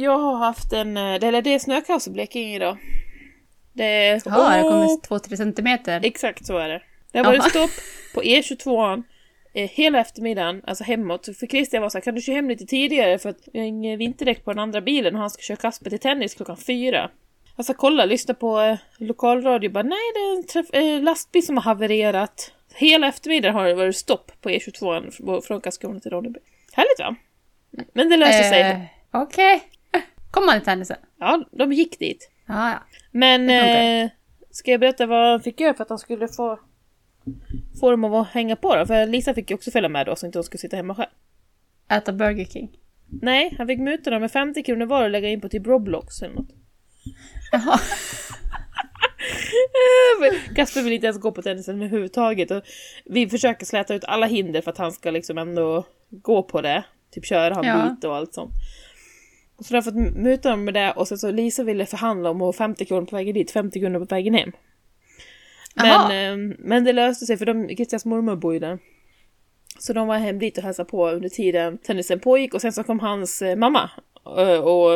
Jag har haft en... Det är snökaos i Blekinge idag. Det har kommit 2-3 centimeter. Exakt, så är det. Det har varit stopp på E22 hela eftermiddagen, alltså hemåt. För Kristian var så här, kan du köra hem lite tidigare för att jag har ingen vinterdäck på den andra bilen och han ska köra Kasper till tennis klockan 4. Alltså kolla, lyssna på lokalradio. Bara, nej, det är en lastbil som har havererat. Hela eftermiddagen har det varit stopp på E22 från Kaskrona till Rödeby. Härligt, va? Men det löser sig. Okej. Okay. Kommer han till tennisen? Ja, de gick dit. Ah, ja. Men ska jag berätta vad han fick göra för att han skulle få dem att hänga på då? För Lisa fick ju också följa med då, så inte hon skulle sitta hemma själv. Äta Burger King? Nej, han fick muta dem med 50 kronor var och lägga in på typ Roblox eller något. Jaha. Kasper vill inte ens gå på tennisen överhuvudtaget. Och vi försöker släta ut alla hinder för att han ska liksom ändå gå på det. Typ köra han bit och allt sånt. Och så har jag fått muta dem med det. Och sen så Lisa ville förhandla om att 50 kronor på vägen dit, 50 kronor på vägen hem. Men det löste sig för Kristians mormor bor ju där. Så de var hem dit och hälsade på under tiden tennisen pågick. Och sen så kom hans mamma och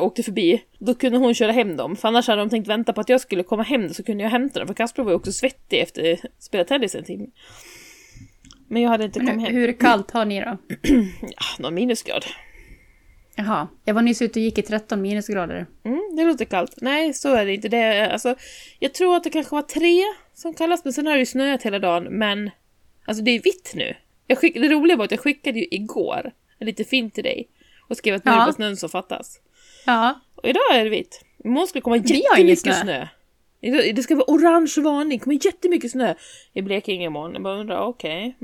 åkte förbi. Då kunde hon köra hem dem. För annars hade de tänkt vänta på att jag skulle komma hem, så kunde jag hämta dem. För Kasper var ju också svettig efter att spela tennis en timme. Men jag hade inte kommit hem. Hur kallt har ni då? Någon minusgrad. Jaha, jag var nyss ute och gick i 13 minusgrader. Det låter kallt. Nej, så är det inte. Alltså, jag tror att det kanske var 3 som kallas. Men sen har det ju snöat hela dagen. Men alltså, det är vitt nu. Det roliga var att jag skickade ju igår en lite fin till dig. Och skrev att nu är det snön som fattas. Ja. Och idag är det vitt. Imorgon skulle komma jättemycket snö. Det ska vara orange varning. Det kommer jättemycket snö i Blekinge imorgon. Jag bara undrar, okej.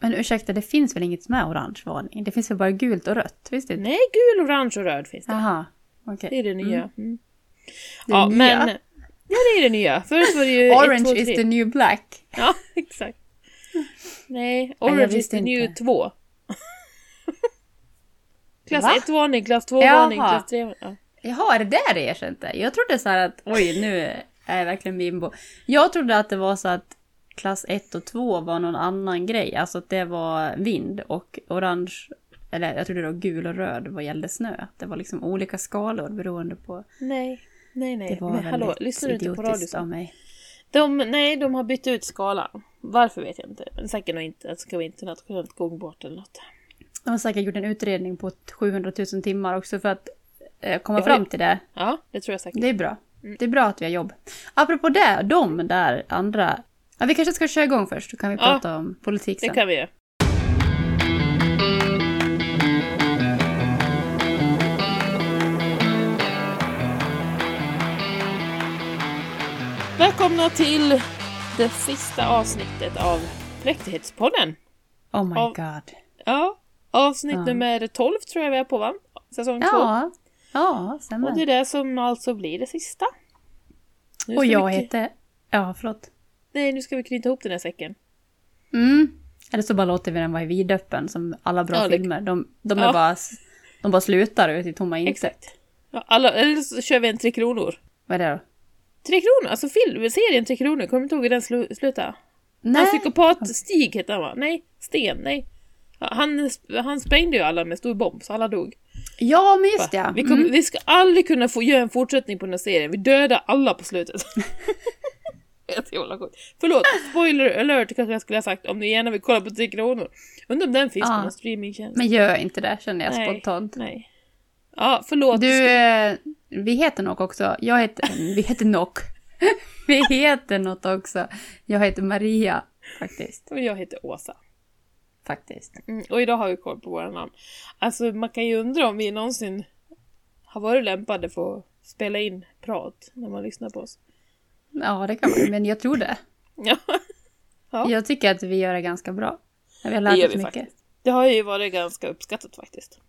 Men ursäkta, det finns väl inget som är orange varning? Det finns väl bara gult och rött, visst det? Nej, gul, orange och röd finns det. Aha, okej. Det är det nya. Det är nya. Men... Ja, det är det nya. Förut var det ju orange 1, 2, 3. Is the new black. Ja, exakt. Nej, orange is the new 2. Klass 1-varning, klass 2-varning, klass 3-varning. Ja. Jaha, är det där det erkänns inte? Jag trodde så här att, oj, nu är jag verkligen bimbo. Jag trodde att det var så att klass 1 och 2 var någon annan grej. Alltså att det var vind och orange, eller jag trodde det var gul och röd vad gällde snö. Det var liksom olika skalor beroende på... Nej. Det var men, väldigt hallå, lyssnar du inte på radio av mig. De har bytt ut skalan. Varför vet jag inte. Men säkert nog inte att det ska vara internationellt gångbart eller något. De har säkert gjort en utredning på 700 000 timmar också för att komma fram till det. Ja, det tror jag säkert. Det är bra. Det är bra att vi har jobb. Apropå det, de där andra... Ja, vi kanske ska köra igång först, då kan vi prata om politik sen. Det kan vi göra. Välkomna till det sista avsnittet av Präktighetspodden. Oh my god. Ja, avsnitt nummer 12 tror jag vi är på, va? Säsong 2. Ja, stämmer. Och det är det som alltså blir det sista. Och jag heter... Ja, förlåt. Nej, nu ska vi knyta ihop den här säcken. Eller så bara låter vi den vara i vidöppen som alla bra filmer. De är bara... De bara slutar ut i tomma intet. Exakt. Ja, eller så kör vi en 3 kronor. Vad är det då? 3 kronor? Alltså serien 3 kronor. Kommer du inte ihåg den sluta? Nej. Han psykopat Stig heter han, va? Nej, Sten, nej. Han sprängde ju alla med stor bomb, så alla dog. Ja, men just det. Vi ska aldrig kunna få göra en fortsättning på den här serien. Vi dödar alla på slutet. Förlåt, spoiler alert kanske jag skulle ha sagt om ni gärna vill kolla på 3 kronor. Undrar om den finns på någon streamingtjänst. Men gör inte det, känner jag spontant. Nej. Ja, förlåt. Du, vi heter något också. Vi heter något. Vi heter något också. Jag heter Maria, faktiskt. Och jag heter Åsa. Faktiskt. Och idag har vi koll på våra namn. Alltså, man kan ju undra om vi någonsin har varit lämpade för att spela in prat när man lyssnar på oss. Ja, det kan man. Men jag tror det. Ja. Jag tycker att vi gör det ganska bra. Vi har lärt oss mycket. Faktiskt. Det har ju varit ganska uppskattat faktiskt.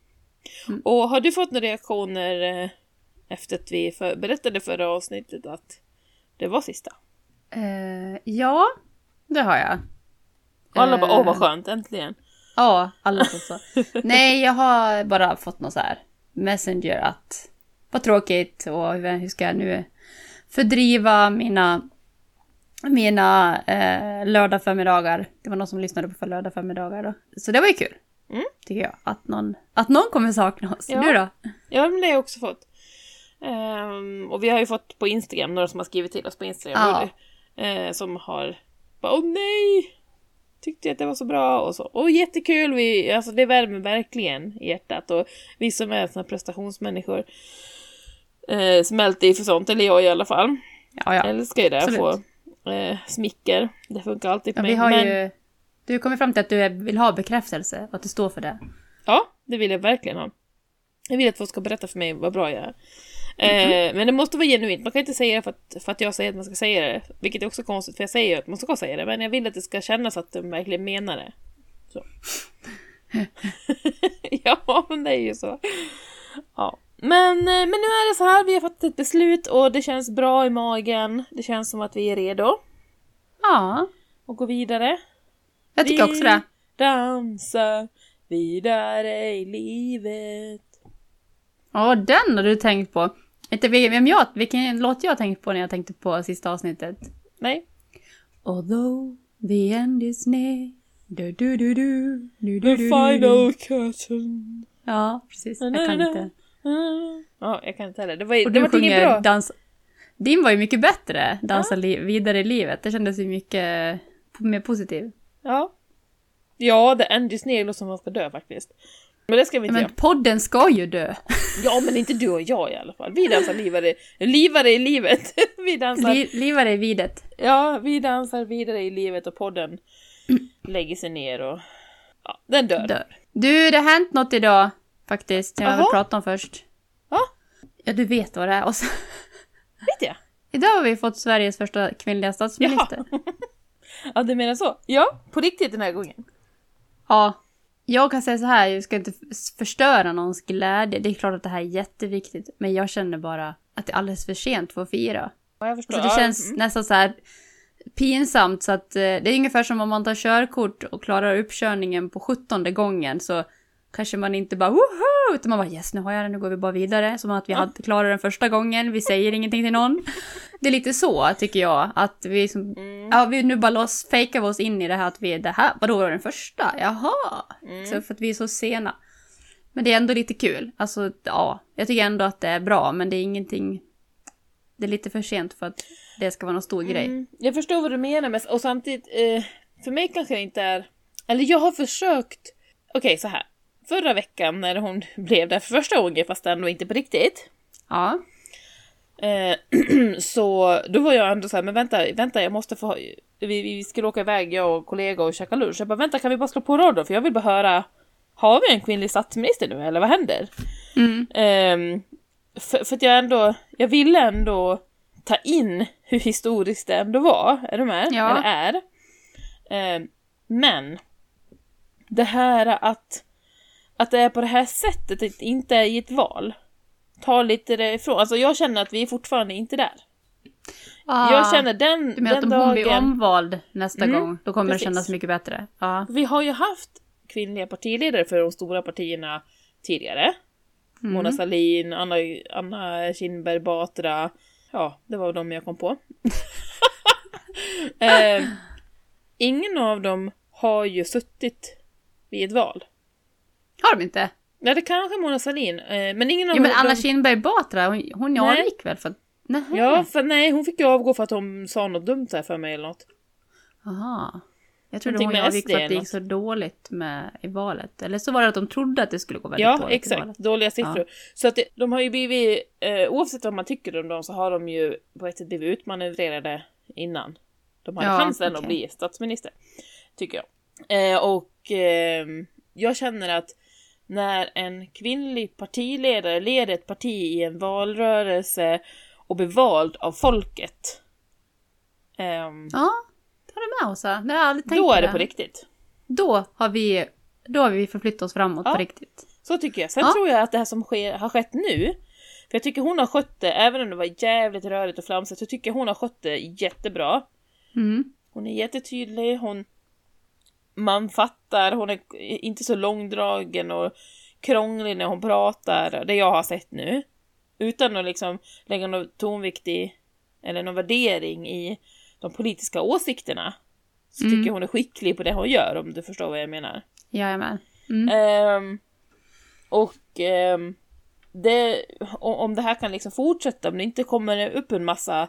Och har du fått några reaktioner efter att vi berättade förra avsnittet att det var sista? Ja, det har jag. Alla bara, vad skönt, äntligen. Ja, alla så. Nej, jag har bara fått något så här messenger att vad tråkigt och hur ska jag nu fördriva mina lördag förmiddagar. Det var någon som lyssnade på för lördag förmiddagar då. Så det var ju kul. tycker jag. Att någon kommer sakna oss. Ja. Du då? Ja, men det har jag också fått. Och vi har ju fått på Instagram några som har skrivit till oss på Instagram. Ja. Som har bara, åh nej! Tyckte att det var så bra och så. Och jättekul, alltså det värmer verkligen i hjärtat. Och vi som är såna prestationsmänniskor smälter i för sånt, eller jag i alla fall. Ja, ja. Eller ska ju det få smicker. Det funkar alltid på mig. Vi har ju, du kommer fram till att du vill ha bekräftelse och att du står för det. Ja, det vill jag verkligen ha. Jag vill att folk ska berätta för mig vad bra jag är. Mm-hmm. Men det måste vara genuint. Man kan inte säga det för att jag säger att man ska säga det. Vilket är också konstigt, för jag säger att man ska säga det. Men jag vill att det ska kännas att de verkligen menar det. Så. Ja, men det är ju så. Ja. Men nu är det så här. Vi har fått ett beslut och det känns bra i magen. Det känns som att vi är redo. Ja. Och gå vidare. Jag tycker också det. Vi dansar vidare i livet. Ja, den har du tänkt på. Vilken låt jag tänkt på när jag tänkte på sista avsnittet? Nej. Although the end is near. The final curtain. Ja, precis. Jag kan inte. Ja, jag kan inte heller. Det var sjunger bra. Din var ju mycket bättre. Dansa vidare i livet. Det kändes ju mycket mer positiv. Ja. Ja, the end is near som man ska dö faktiskt. Men det ska vi inte göra. Men podden ska ju dö. Ja, men inte du och jag i alla fall. Vi dansar livare i livet. Vi dansar livare i videt. Ja, vi dansar vidare i livet och podden lägger sig ner och ja, den dör. Du, det har hänt något idag faktiskt. Jag vill prata om först. Ja? Ja, du vet vad det är. Och så... Vet jag? Idag har vi fått Sveriges första kvinnliga statsminister. Ja, ja du menar så. Ja, på riktigt den här gången. Ja. Jag kan säga så här, jag ska inte förstöra någons glädje. Det är klart att det här är jätteviktigt. Men jag känner bara att det är alldeles för sent för att fira. Ja, jag förstår. Alltså det känns nästan så här pinsamt. Så att, det är ungefär som om man tar körkort och klarar uppkörningen på 17:e gången. Så kanske man inte bara, woho! Utan man bara, yes, nu har jag den, nu går vi bara vidare. Som att vi hade klarat den första gången, vi säger ingenting till någon. Det är lite så, tycker jag. Att vi, vi nu bara fejkar oss in i det här, att vi är det här. Vadå, var den första? Jaha! Mm. Så för att vi är så sena. Men det är ändå lite kul. Alltså, ja. Jag tycker ändå att det är bra, men det är ingenting... Det är lite för sent för att det ska vara någon stor grej. Jag förstår vad du menar, men och samtidigt... för mig kanske inte är... Eller jag har försökt... Okej, så här. Förra veckan när hon blev där för första gången, fast ändå inte på riktigt. Ja. Så då var jag ändå så här, men vänta, jag måste få... Vi skulle åka iväg, jag och kollega, och käka lunch. Jag bara, vänta, kan vi bara slå på radion? För jag vill bara höra, har vi en kvinnlig statsminister nu? Eller vad händer? Mm. För att jag ville ändå ta in hur historiskt det ändå var. Är du med? Ja. Eller är. Men det här att det är på det här sättet, inte i ett val, ta lite det ifrån. Alltså jag känner att vi är fortfarande inte där. Jag känner den, du menar den att om dagen... hon blir omvald nästa gång, då kommer precis. Det kännas mycket bättre. Vi har ju haft kvinnliga partiledare för de stora partierna tidigare. Mona Sahlin, Anna Kinberg Batra. Ja, det var de jag kom på. Ingen av dem har ju suttit vid ett val. Har de inte? Ja, det kanske Mona Sahlin. Men ingen av men Anna Kinberg Batra, hon avgick väl för att... Nej. Ja, för nej, hon fick ju avgå för att hon sa något dumt här för mig eller något. Aha. Jag trodde någonting hon avgick för att det gick så dåligt med i valet. Eller så var det att de trodde att det skulle gå väldigt dåligt. Ja, exakt. Dåliga siffror. Ja. Så att de har ju blivit, oavsett vad man tycker om dem, så har de ju på ett sätt blivit utmanövrerade innan. De hade chansen att bli statsminister, tycker jag. Jag känner att när en kvinnlig partiledare leder ett parti i en valrörelse och blir vald av folket. Ja, det har du med oss. Det har jag aldrig tänkt på. Då är det på riktigt. Då har vi förflyttat oss framåt på riktigt. Så tycker jag. Sen tror jag att det här som har skett nu, för jag tycker hon har skött det, även om det var jävligt rörigt och flamsigt, så tycker jag hon har skött det jättebra. Mm. Hon är jättetydlig, man fattar, hon är inte så långdragen och krånglig när hon pratar, det jag har sett nu, utan att liksom lägga någon tonvikt i, eller någon värdering i de politiska åsikterna, så tycker jag hon är skicklig på det hon gör, om du förstår vad jag menar. Ja, jag menar. Det, om det här kan liksom fortsätta, om det inte kommer upp en massa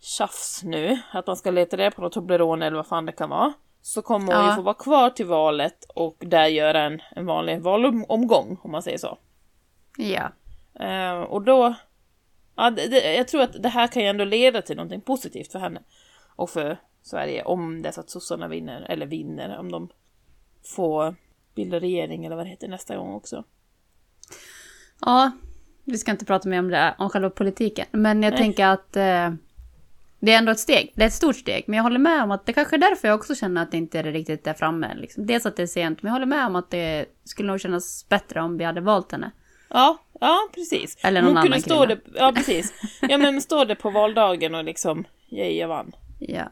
tjafs nu att man ska leta reda på något Toblerone eller vad fan det kan vara, så kommer man ju få vara kvar till valet och där göra en vanlig valomgång, om man säger så. Ja. Och då jag tror att det här kan ju ändå leda till någonting positivt för henne och för Sverige, om det är så att sossarna vinner, eller vinner, om de får bilda regering eller vad det heter nästa gång också. Ja, vi ska inte prata mer om det, om själva politiken, men jag tänker att det är ändå ett steg, det är ett stort steg, men jag håller med om att det kanske är därför jag också känner att det inte är riktigt där framme liksom. Dels att det är sent, men jag håller med om att det skulle nog kännas bättre om vi hade valt henne. Ja, ja precis. Eller någon annan stå det, ja, precis. Ja, men står det på valdagen och liksom jag vann. Ja.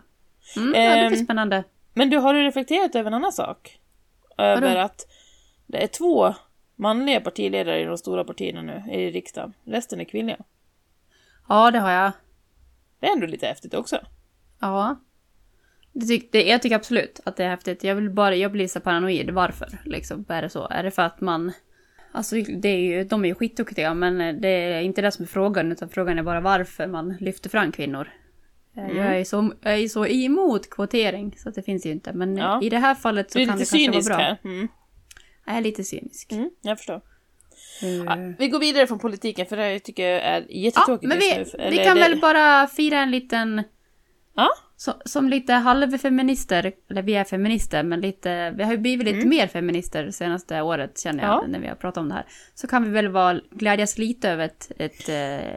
Ja, det är spännande. Men du, har du reflekterat över en annan sak? Över Vadå? Att det är två manliga partiledare i de stora partierna nu i riksdagen. Resten är kvinnliga. Ja, det har jag. Det är ändå lite häftigt också. Ja. Jag tycker absolut att det är häftigt. Jag blir så paranoid. Varför? Liksom, är det så? Är det för att man... Alltså, de är ju skitduktiga, men det är inte det som är frågan, utan frågan är bara varför man lyfter fram kvinnor. Jag är så emot kvotering, så att det finns ju inte. Men i det här fallet så kan det kanske vara bra. Här. Mm. Jag är lite cynisk. Mm, jag förstår. Ja, vi går vidare från politiken, för det tycker jag är jättetråkigt. Ja, men vi kan väl bara fira en liten... Ja? Som lite halvfeminister, eller vi är feminister, men lite, vi har ju blivit lite mer feminister senaste året, känner jag, när vi har pratat om det här. Så kan vi väl glädjas lite över ett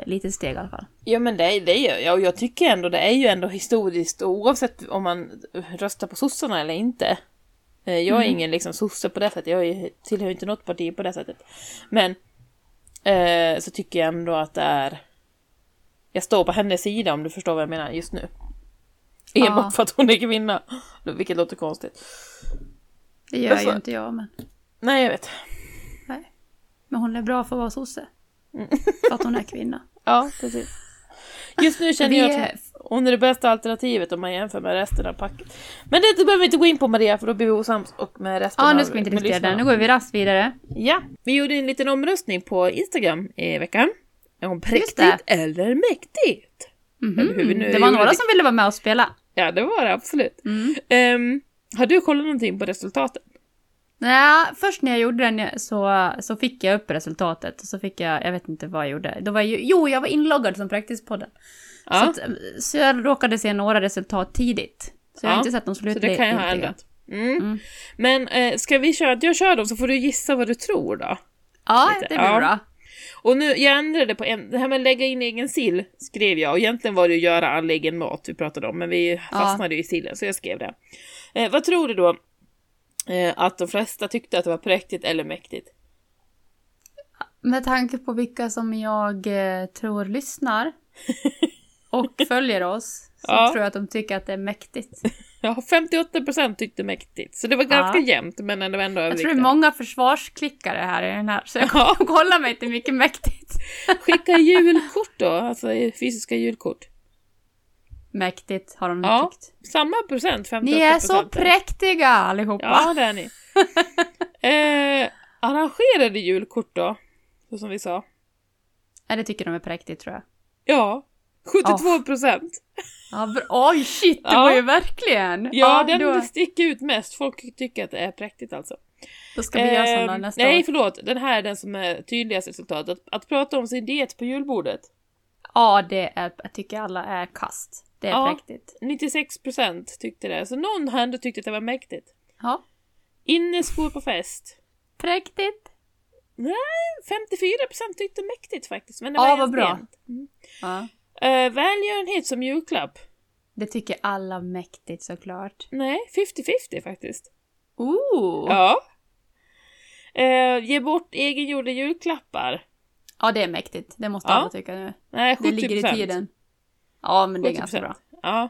litet steg i alla fall. Ja, men det gör jag, och jag tycker ändå, det är ju ändå historiskt, oavsett om man röstar på sossarna eller inte. Jag är ingen liksom sosse på det sättet, jag tillhör inte något parti på det sättet. Men så tycker jag ändå att det är... Jag står på hennes sida, om du förstår vad jag menar just nu. Enbart för att hon är kvinna. Vilket låter konstigt. Det gör ju inte jag, men... Nej, jag vet. Nej. Men hon är bra för att vara sosse. För att hon är kvinna. Ja, precis. Just nu känner jag att hon är det bästa alternativet om man jämför med resten av packet. Men det behöver vi inte gå in på, Maria, för då blir vi osams och med resten av... Ja, nu ska vi inte diskutera det. Nu går vi raskt vidare. Ja, vi gjorde en liten omröstning på Instagram i veckan. Om präktigt eller mäktigt. Mm-hmm. Det var några som ville vara med och spela. Ja, det var det, absolut. Har du kollat någonting på resultaten? Nej, först när jag gjorde den så fick jag upp resultatet. Och så fick jag vet inte vad jag gjorde. Då var jag var inloggad som Präktighetspodden. Ja. Så jag råkade se några resultat tidigt. Så jag har inte sett dem slutligt. Så det kan jag ha ändrat. Men ska vi köra, jag kör dem så får du gissa vad du tror då. Ja, lite. Det blir bra. Och nu, jag ändrade på det här med att lägga in egen sill, skrev jag. Och egentligen var det att göra all egen mat vi pratade om, men vi fastnade ju i sillen, så jag skrev det. Vad tror du då att de flesta tyckte att det var präktigt eller mäktigt? Med tanke på vilka som jag tror lyssnar och följer oss, så tror jag att de tycker att det är mäktigt. Ja, 58% tyckte mäktigt. Så det var ganska jämnt, men ändå övervikt. Jag tror det är många försvarsklickare här i den här. Så jag kommer kolla mig till mycket mäktigt. Skicka julkort då, alltså fysiska julkort. Mäktigt har de tyckt. Samma procent, 58%. Ni är så präktiga allihopa. Ja, det är ni. Arrangerade julkort då, så som vi sa. Ja, det tycker de är präktigt, tror jag. Ja, 72%. Ja, oj, shit, det var ju verkligen... Ja, den sticker ut mest. Folk tycker att det är präktigt alltså. Då ska vi göra sådana nästa år. Nej, förlåt. Den här är den som är tydligast resultat. Att prata om sin diet på julbordet. Ja, jag tycker alla är kast. Det är präktigt. 96% tyckte det. Så någon här ändå tyckte att det var mäktigt. Ja. Inneskor på fest. Präktigt. Nej, 54% tyckte mäktigt faktiskt. Men det var vad bra. Ja. Välgörenhet som julklapp. Det tycker alla mäktigt såklart. Nej, 50-50 faktiskt. Ooh. Ja. Ge bort egengjorda julklappar. Ja, det är mäktigt. Det måste alla tycka nu. Nej, 70%. Det ligger i tiden. Ja, men det är 70%. Ganska bra. Ja.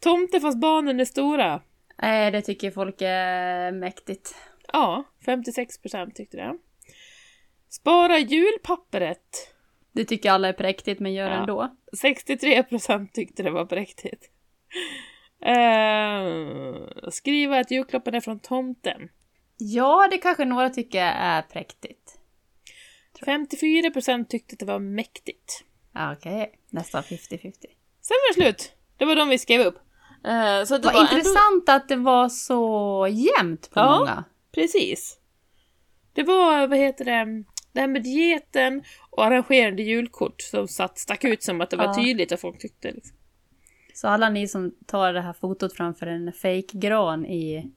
Tomte fast barnen är stora. Nej, det tycker folk är mäktigt. Ja, 56% tyckte det. Spara julpappret. Det tycker alla är präktigt, men gör ändå. 63% tyckte det var präktigt. Skriva att julklappen är från tomten. Ja, det kanske några tycker är präktigt. 54% tyckte att det var mäktigt. Okej. Nästan 50-50. Sen var det slut. Det var de vi skrev upp. Så det var intressant ändå... att det var så jämnt på många. Precis. Det var, det här med dieten och arrangerande julkort som stack ut som att det var tydligt att folk tyckte. Liksom. Så alla ni som tar det här fotot framför en fake gran i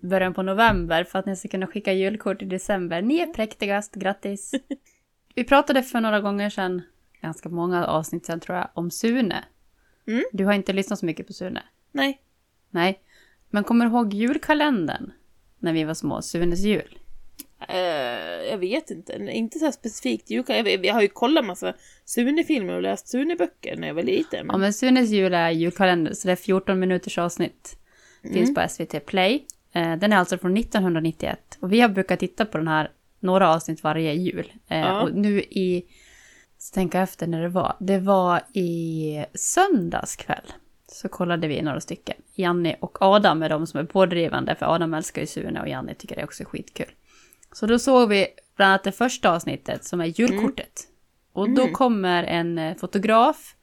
början på november för att ni ska kunna skicka julkort i december. Ni är präktigast, grattis! Vi pratade för några gånger sedan, ganska många avsnitt sedan tror jag, om Sune. Mm. Du har inte lyssnat så mycket på Sune? Nej. Men kommer du ihåg julkalendern när vi var små? Sunes jul? Jag vet inte. Inte så specifikt julkalender. Jag har ju kollat massa Sune-filmer och läst Sune-böcker när jag var liten. Men... Ja, men Sunes jul är julkalender, så det är 14 minuters avsnitt. Finns på SVT Play. Den är alltså från 1991. Och vi har brukat titta på den här några avsnitt varje jul. Och nu i... Så tänker jag efter när det var. Det var i söndagskväll. Så kollade vi några stycken. Janni och Adam är de som är pådrivande. För Adam älskar ju Sune och Janni tycker det är också skitkul. Så då såg vi bland annat det första avsnittet som är julkortet. Och då kommer en fotograf...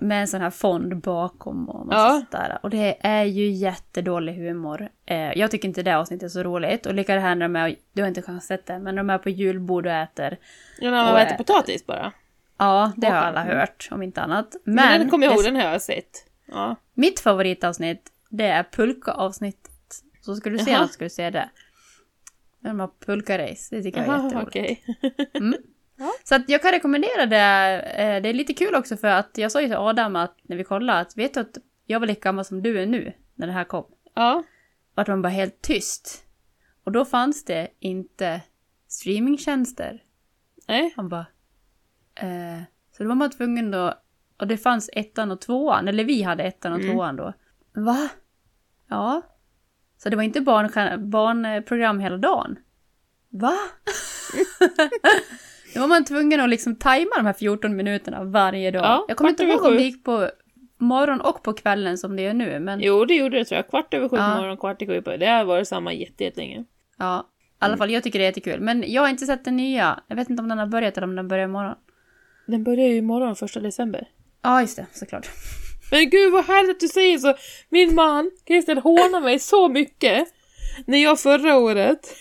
med en sån här fond bakom och sådär. Och det är ju jättedålig humor. Jag tycker inte det avsnittet är så roligt. Och lika det här när de är, du har inte chans sett det, men de är på julbord och äter. Ja, när man äter potatis bara. Ja, det har alla hört, om inte annat. Men den kommer jag ihåg, den har jag sett. Ja. Mitt favoritavsnitt, det är pulka-avsnittet. Så skulle du se något, skulle du se det. De har pulka-race, det tycker jag är jätteroligt. Okay. Så att jag kan rekommendera det. Det är lite kul också för att jag sa ju till Adam att när vi kollade att vet du att jag var lika gammal som du är nu när det här kom. Ja. Att man bara helt tyst. Och då fanns det inte streamingtjänster. Nej. Han bara så då var man tvungen då och det fanns ettan och tvåan eller vi hade ettan och tvåan då. Va? Ja. Så det var inte barnprogram hela dagen. Va? Då var man tvungen att liksom tajma de här 14 minuterna varje dag. Ja, jag kommer inte ihåg om det gick på morgon och på kvällen som det är nu. Men... Jo, det gjorde det tror jag. 7:15 på morgon, 7:15 på. Det har varit samma jättelänge. Ja, i alla fall jag tycker det är jättekul. Men jag har inte sett den nya. Jag vet inte om den har börjat eller om den börjar imorgon. Den börjar ju imorgon, 1 december. Ja, just det. Såklart. Men gud vad härligt att du säger så. Min man, Kristian, hånar mig så mycket när jag förra året...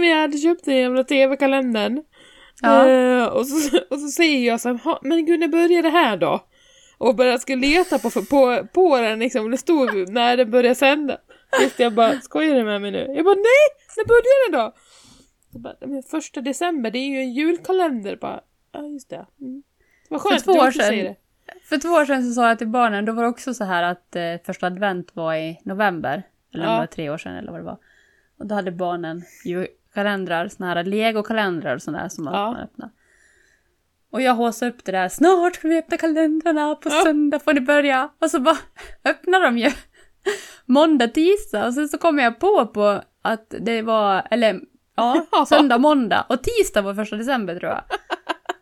Vi hade köpt den jävla tv-kalendern och så säger jag så här, men gud, när börjar det här då? Och börjar ska leta på den liksom, det stod när den börjar sända. Just jag bara, skojar du med mig nu? Jag bara, nej, när börjar den då? Så bara, men 1 december, det är ju en julkalender bara. Ja, just det. Vad skönt att du också säger det. För 2 år sedan så sa jag till barnen, då var det också så här att första advent var i november. Eller det var 3 år sedan eller vad det var. Och då hade barnen julkalendrar, såna här legokalendrar och sådana där som man öppnar. Och jag håsade upp det där, snart ska vi öppna kalendrarna, på söndag får ni börja. Och så bara öppnar de ju måndag, tisdag. Och sen så kom jag på att det var, eller söndag, måndag. Och tisdag var 1 december tror jag.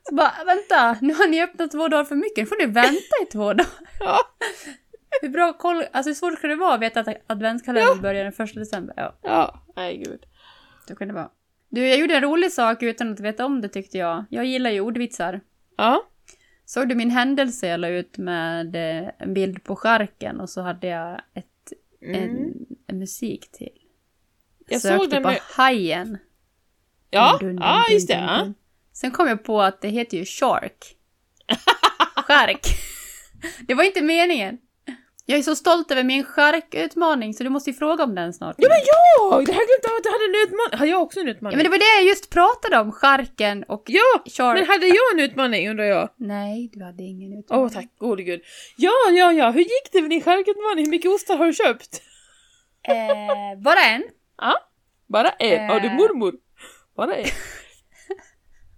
Så bara, vänta, nu har ni öppnat 2 dagar för mycket, nu får ni vänta i 2 dagar. Ja. Hur bra koll, alltså hur svårt skulle det vara att veta att adventskalendern börjar den 1 december? Ja, nej gud. Då kan det vara. Du, jag gjorde en rolig sak utan att veta om det tyckte jag. Jag gillar ju ordvitsar. Ja. Såg du min händelse jag la ut med en bild på skärken och så hade jag en musik till. Jag sökte på hajen. Ja, just det. Sen kom jag på att det heter ju shark. Skärk. Det var inte meningen. Jag är så stolt över min skärkutmaning så du måste ju fråga om den snart. Ja, men jag! Det här glömde jag att jag hade en utmaning. Hade jag också en utmaning? Ja, men det var det jag just pratade om. Skärken och shark. Men hade jag en utmaning undrar jag? Nej, du hade ingen utmaning. Åh, tack gode gud. Ja. Hur gick det med din skärkutmaning? Hur mycket ostar har du köpt? Bara en. Ja, bara en. Ja, du mormor. Bara en.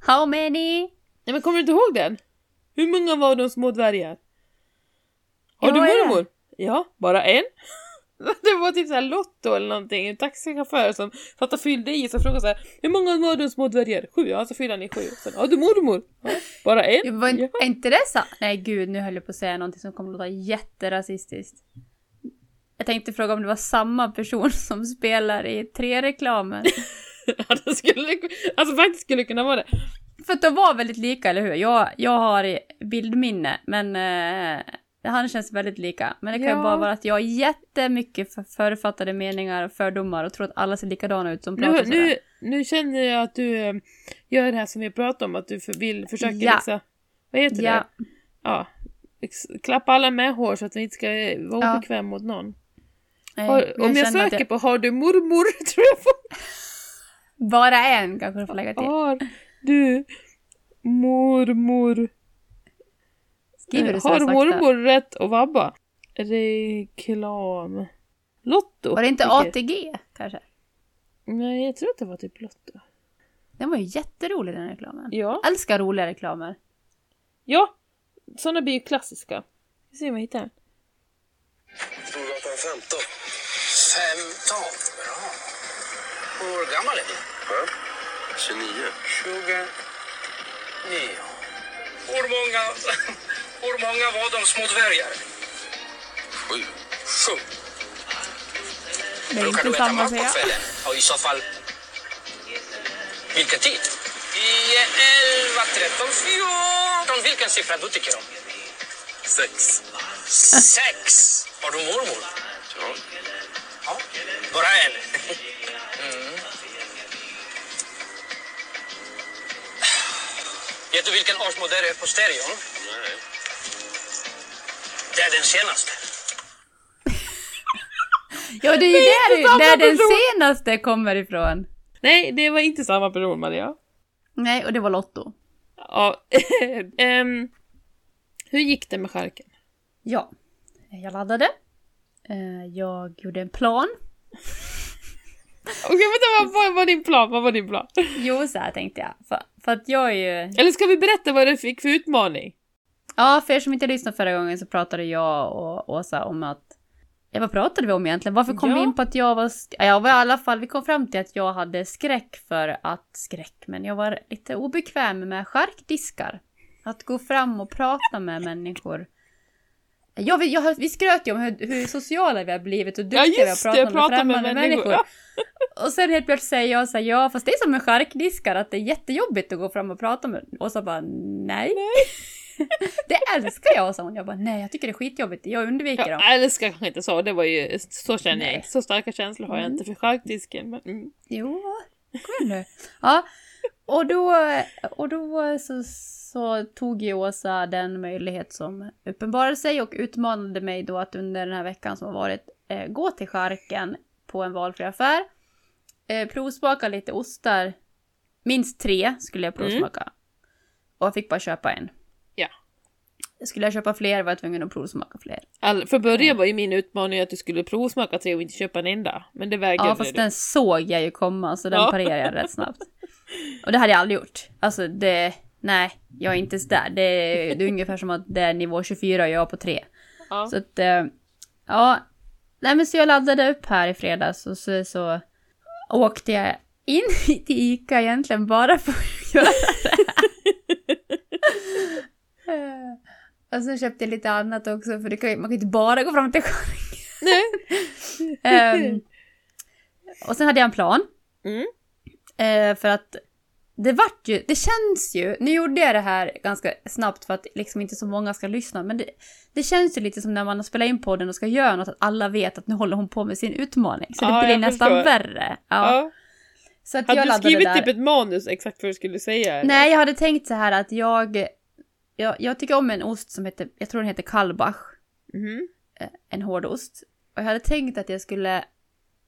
How many? Nej, men kommer du inte ihåg den? Hur många var de små dvärgar? Har du mormor? Ja, bara en. Det var typ så här Lotto eller någonting. En taxichaufför som satt och fyllde i. Så frågade så här, hur många var du små dvärgar? 7, ja, så fyllde han i 7. Sen, har du mormor? Ja, bara en. Det var inte det så. Nej gud, nu höll jag på att säga någonting som kommer att låta jätterasistiskt. Jag tänkte fråga om det var samma person som spelar i 3 reklamer. Ja, det skulle, alltså faktiskt skulle kunna vara det. För att de var väldigt lika, eller hur? Jag har bildminne, men han känns väldigt lika. Men det kan ju bara vara att jag har jättemycket författade meningar och fördomar och tror att alla ser likadana ut som pratar sådär. Nu känner jag att du gör det här som vi pratar om, att du vill försöka liksom, vad heter det? Ja. Klappa alla med hår så att vi inte ska vara obekväm mot någon. Nej, om jag söker på har du mormor, tror jag får... Bara en kanske du får lägga till. Har du mormor? Skriver du så har mormor rätt och vabba? Reklam. Lotto. Var det inte ATG kanske? Nej, jag tror att det var typ Lotto. Den var ju jätterolig, den reklamen. Ja. Jag älskar roliga reklamer. Ja. Såna blir ju klassiska. Vi ser om jag hittar den. Storgatan 15. 15? Bra. Hur gammal är du? 29. 29. Hur många var de små dvärgar? 7. 7. Det är brukar inte samma att säga. Och i så fall... Vilken tid? 10, 11, 13, 14. Vilken siffra du tycker om? 6. 6? Har du mormor? Ja. Bara en. Mm. Vet du vilken årsmodell är på stereon? Nej. Det är den senaste. Ja, det är ju där den senaste kommer ifrån. Nej, det var inte samma person, Maria. Nej, och det var Lotto. Ja, hur gick det med skärken? Ja, jag laddade. Jag gjorde en plan. Okej, vänta, vad var din plan? Jo, så här tänkte jag. För att jag är ju... Eller ska vi berätta vad du fick för utmaning? Ja, för er som inte lyssnade förra gången så pratade jag och Åsa om att... Ja, vad pratade vi om egentligen? Varför kom vi in på att jag var... Jag var i alla fall... Vi kom fram till att jag hade skräck för att... Men jag var lite obekväm med charkdiskar. Att gå fram och prata med människor. Vi skröt ju om hur sociala vi har blivit och duktiga vi har pratat med främmande människor. Och sen helt plötsligt säger jag så här, fast det är som med charkdiskar att det är jättejobbigt att gå fram och prata med. Och så bara, nej. Det älskar jag, sa hon. Jag bara, nej, jag tycker det är skitjobbigt. Jag undviker dem. Jag älskar kanske inte så. Det var ju, så känner jag. Så starka känslor har jag inte för charkdisken. Men, Jo, kom nu. Ja, och då så tog ju Åsa den möjlighet som uppenbarade sig och utmanade mig då att under den här veckan som har varit gå till charken på en valfri affär. Provsmaka lite ostar. Minst 3 skulle jag provsmaka. Och jag fick bara köpa en. Skulle jag köpa fler var jag tvungen att provsmaka fler. För början var ju min utmaning att du skulle provsmaka 3 och inte köpa en enda. Men det vägrade du. Ja, fast den såg jag ju komma så den parerade jag rätt snabbt. Och det hade jag aldrig gjort. Alltså det... Nej, jag är inte där. Det är ungefär som att det är nivå 24 och jag är på 3. Ja. Så att... Ja. Nej, men så jag laddade upp här i fredags och så åkte jag in i ICA egentligen bara för att göra det här. Och sen köpte jag lite annat också. För det kan, man kan ju inte bara gå fram till skärken. Och sen hade jag en plan. För att det känns ju... Nu gjorde jag det här ganska snabbt för att liksom inte så många ska lyssna. Men det känns ju lite som när man spelar in podden och ska göra något. Att alla vet att nu håller hon på med sin utmaning. Så det blir nästan värre. Ja. Så att hade jag du skrivit typ ett manus exakt för vad du skulle säga? Eller? Nej, jag hade tänkt så här att jag tycker om en ost som heter, jag tror den heter Kalbash. En hårdost. Och jag hade tänkt att jag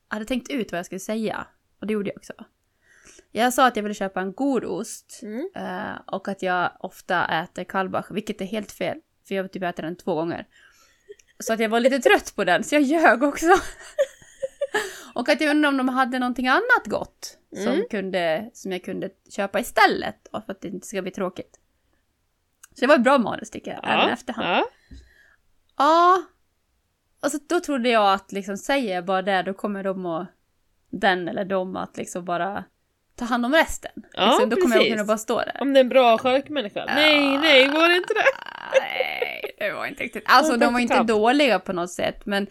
hade tänkt ut vad jag skulle säga. Och det gjorde jag också. Jag sa att jag ville köpa en god ost. Och att jag ofta äter Kalbash. Vilket är helt fel. För jag har typ ätit den 2 gånger. Så att jag var lite trött på den. Så jag ljög också. Och att jag undrar om de hade någonting annat gott. Som jag kunde köpa istället. För att det inte ska bli tråkigt. Så det var ett bra manus tycker jag, även efterhand. Ja. Och så då trodde jag att liksom säger jag bara det, då kommer de och den eller de att liksom bara ta hand om resten. Ja, liksom, då kommer jag kunna bara stå där. Om det är en bra skärkmänniska. Ja. Nej, var det inte det? Nej, det var inte riktigt. Alltså de var inte dåliga på något sätt, men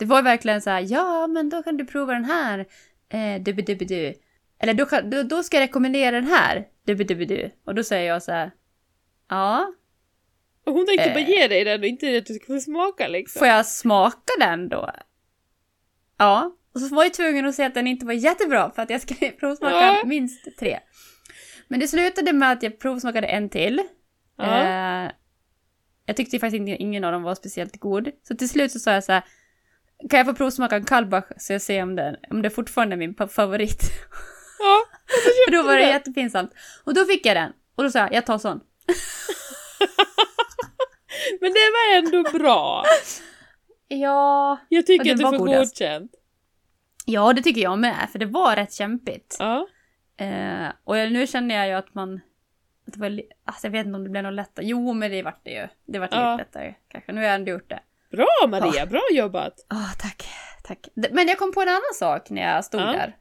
Det var verkligen så här, ja men då kan du prova den här dubbidubidu. Eller då ska jag rekommendera den här dubbidubidu. Och då säger jag så här, ja. Och hon tänkte bara ge dig den och inte att du ska få smaka liksom. Får jag smaka den då? Ja. Och så var jag tvungen att säga att den inte var jättebra för att jag skulle provsmaka minst 3. Men det slutade med att jag provsmakade en till. Ja. Jag tyckte faktiskt ingen av dem var speciellt god. Så till slut så sa jag så här, kan jag få provsmaka en Kalbash så jag ser om det fortfarande är min favorit. Ja. För då var det jättepinsamt. Och då fick jag den. Och då sa jag tar sån. Men det var ändå bra. Ja. Jag tycker att du får godkänt. Ja, det tycker jag med. För det var rätt kämpigt. Ja. Och nu känner jag ju att man... Att det var, alltså jag vet inte om det blev något lättare. Jo, men det vart det ju. Det vart lite lättare kanske. Nu har jag ändå gjort det. Bra, Maria. Ja. Bra jobbat. Tack. Men jag kom på en annan sak när jag stod där.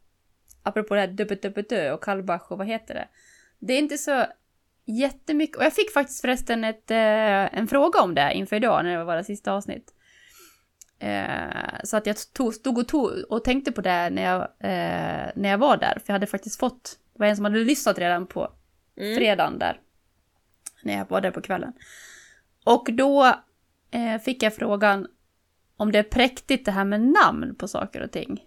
Apropå det här dubbet och Kalbash och vad heter det. Det är inte så jättemycket... Och jag fick faktiskt förresten en fråga om det inför idag när det var det sista avsnitt. Så att jag stod och tänkte på det när jag var där. För jag hade faktiskt fått... Det var en som hade lyssnat redan på fredagen där. När jag var där på kvällen. Och då fick jag frågan om det är präktigt det här med namn på saker och ting.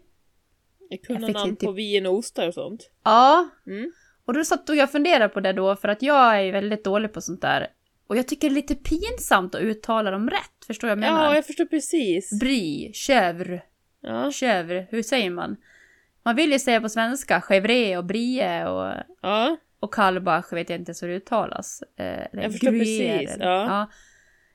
Jag kunde namn på vin och ostar och sånt. Ja. Mm. Och då satt jag och funderade på det då. För att jag är väldigt dålig på sånt där. Och jag tycker det är lite pinsamt att uttala dem rätt. Förstår jag menar? Ja, jag förstår precis. Brie, chèvre. Ja. Chèvre, hur säger man? Man vill ju säga på svenska. Chèvre och brie och... Ja. Och Kalbash vet jag inte så det uttalas. Jag förstår precis. Ja.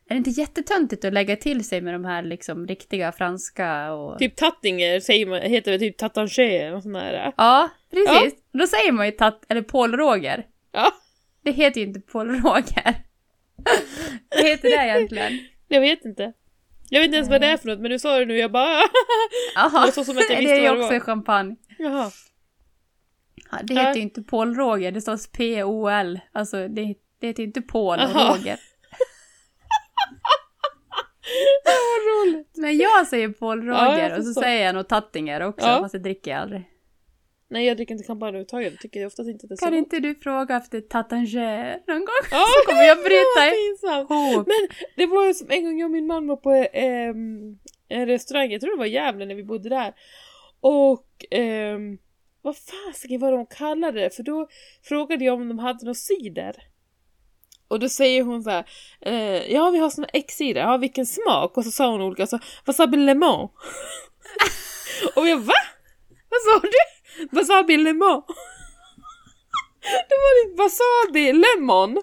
Är det inte jättetöntigt att lägga till sig med de här liksom riktiga franska och... Typ Taittinger säger man, heter det typ Taittinger och sån där. Ja, precis. Ja. Då säger man ju eller Paul Roger. Ja. Det heter ju inte Paul Roger. Vad heter det egentligen? Jag vet inte. Jag vet inte ens vad det är för något, men du sa det nu jag bara... Aha, så som att jag visste det är ju också var. Champagne. Jaha. Ja, det heter ju inte Paul Roger, det står P-O-L. Alltså, det heter ju inte Paul Roger. Det var roligt. Men jag säger Paul Roger och så säger jag nog Taittinger också, fast jag dricker aldrig. Nej, jag dricker inte champagne överhuvudtaget. Jag tycker oftast inte det är så. Kan inte du fråga efter Taittinger någon gång? Ja, så kommer jag bryta i. Men det var ju som en gång jag och min man var på en restaurang. Jag tror det var Gävle när vi bodde där. Och... vad fan var de kallade det? För då frågade jag om de hade någon cider. Och då säger hon så här, ja vi har sån X-cider, ja vilken smak. Och så sa hon olika, så Wasabi lemon. Och jag, va? Vad sa du? Wasabi lemon. Det var det wasabi lemon.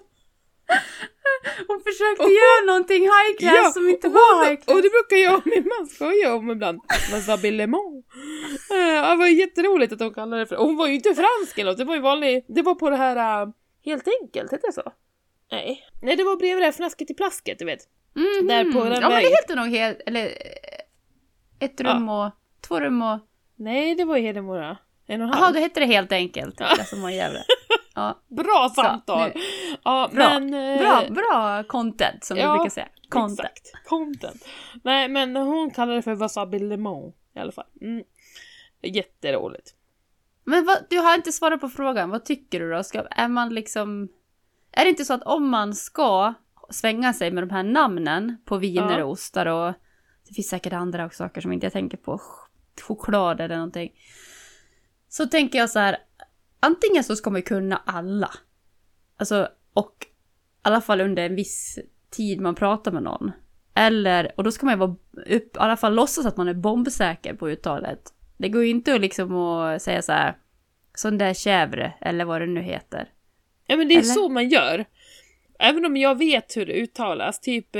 Hon försökte göra någonting high class som inte var high class. Och det brukar jag och min man skoja om ibland. Wasabi lemon. Det var jätteroligt att hon kallade det för. Och hon var ju inte fransk eller något. Det var ju vanlig. Det var på det här helt enkelt, heter det så? Nej, det var bredvid det här fnasket i plasket, du vet. Mm-hmm. Där på den vägen. Ja, men det heter nog helt... Eller ett rum och... Två rum och... Nej, det var ju Hedemora. Jaha, då heter det helt enkelt. Det som var jävla... Ja. Bra samtal. Så, bra content som vi brukar säga. Content. Nej, men hon kallade det för wasabi lemon i alla fall. Mm. Jätteroligt. Men du har inte svarat på frågan. Vad tycker du då? Är det inte så att om man ska svänga sig med de här namnen på viner och ostar och det finns säkert andra saker som inte jag tänker på, choklad eller någonting. Så tänker jag så här, antingen så ska man kunna alla. Alltså, och i alla fall under en viss tid man pratar med någon. Och då ska man ju i alla fall låtsas att man är bombsäker på uttalet. Det går ju inte liksom att säga så här, sån där chèvre, eller vad det nu heter. Ja, men det är så man gör. Även om jag vet hur det uttalas, typ...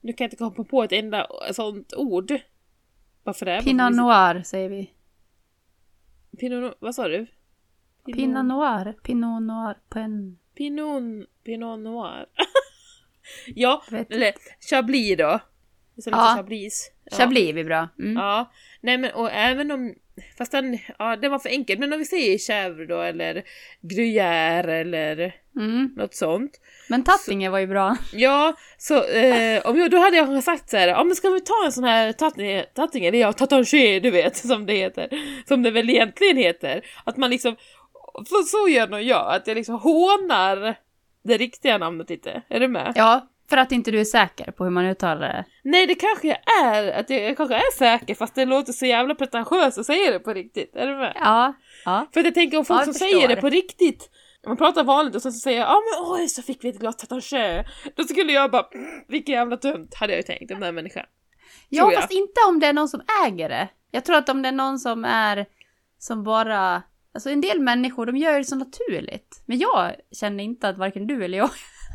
nu kan jag inte komma på ett enda sånt ord. Varför det? Pinot Noir, säger vi. Vad sa du? Pinot Noir. Pinot Noir. Ja, eller Chablis då. Chablis är bra. Mm. Ja, nej men och även om Fast den, ja, det var för enkelt. Men om vi säger Chèvre då, eller gruyère eller något sånt. Men Taittinger var ju bra. Ja, så om jag, då hade jag sagt så här, ja men ska vi ta en sån här Taittinger, eller ja, Taittinger, du vet, som det heter. Som det väl egentligen heter. Att man liksom, för så gör nog jag, att jag liksom hånar det riktiga namnet lite. Är du med? Ja. För att inte du är säker på hur man uttalar det. Nej, det kanske är. Att jag kanske är säker, fast det låter så jävla pretentiöst att säga det på riktigt. Är du med? Ja. Ja. För att jag tänker om folk som förstår. Säger det på riktigt. Man pratar vanligt och sen så säger jag, ja men oj, så fick vi ett glas taittinger. Då skulle jag bara, vilket jävla dumt, hade jag ju tänkt om den här människan. Ja, fast inte om det är någon som äger det. Jag tror att om det är någon som är, som bara, alltså en del människor, de gör det så naturligt. Men jag känner inte att varken du eller jag.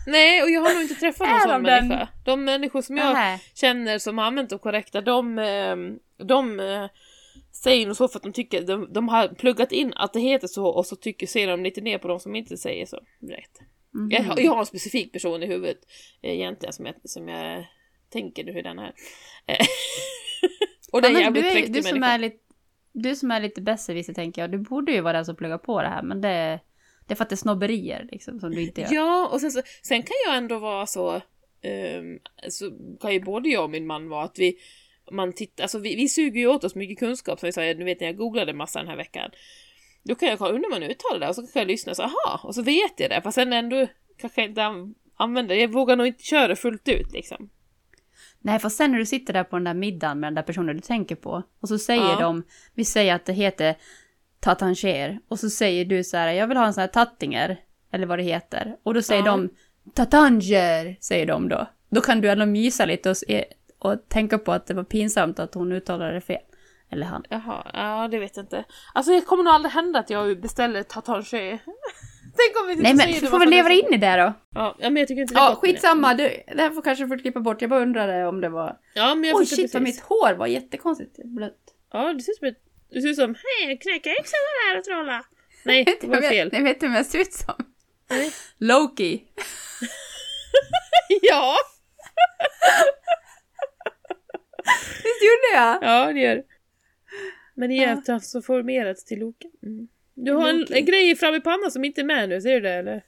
Nej, och jag har nog inte träffat någon sån människa. De människor som jag känner som har använt och korrekta, de säger nog så för att de tycker, de har pluggat in att det heter så, och så ser de lite ner på de som inte säger så rätt. Mm. Jag har en specifik person i huvudet egentligen som jag tänker hur den är. Och den jävligt präktig människa. Du som är lite besserwisser, tänker jag, du borde ju vara den som pluggar på det här, men det är för att det är snobberier liksom, som du inte gör. Ja, och sen kan jag ändå vara så kan ju både jag och min man vara att vi suger ju åt oss mycket kunskap, som vi sa, nu vet när jag googlade massa den här veckan. Då kan jag kolla hur man uttalar det, och så kan jag lyssna så, aha, och så vet jag det. Fast sen ändå kanske jag inte använder det. Jag vågar nog inte köra fullt ut liksom. Nej, för sen när du sitter där på den där middagen med den där personen du tänker på, och så säger de, vi säger att det heter Taittinger, och så säger du så här, jag vill ha en sån här Taittinger, eller vad det heter, och då säger de Taittinger, säger de då kan du ändå mysa lite och tänka på att det var pinsamt att hon uttalade det fel, eller han. Jaha, ja, det vet jag inte, alltså det kommer nog aldrig hända att jag beställer Taittinger. Tänk om vi inte. Nej, men får vi leva in i det då? Ja, men jag tycker inte det. Ja, skitsamma, det här får kanske få klippa bort, jag bara undrade om det var. Ja, men jag förstår precis. Oj, shit, vad mitt hår var jättekonstigt blött. Ja, det ser ut som ett. Du ser ut som, hej, knäcka exen var här och trolla. Nej, det var fel. Ni vet hur jag ser ut som. Nej. Loki. Ja. Visst gjorde jag? Ja, det gör. Men det är alltså formerats till Loki. Mm. Du har en grej fram i pannan som inte är med nu, ser du det eller?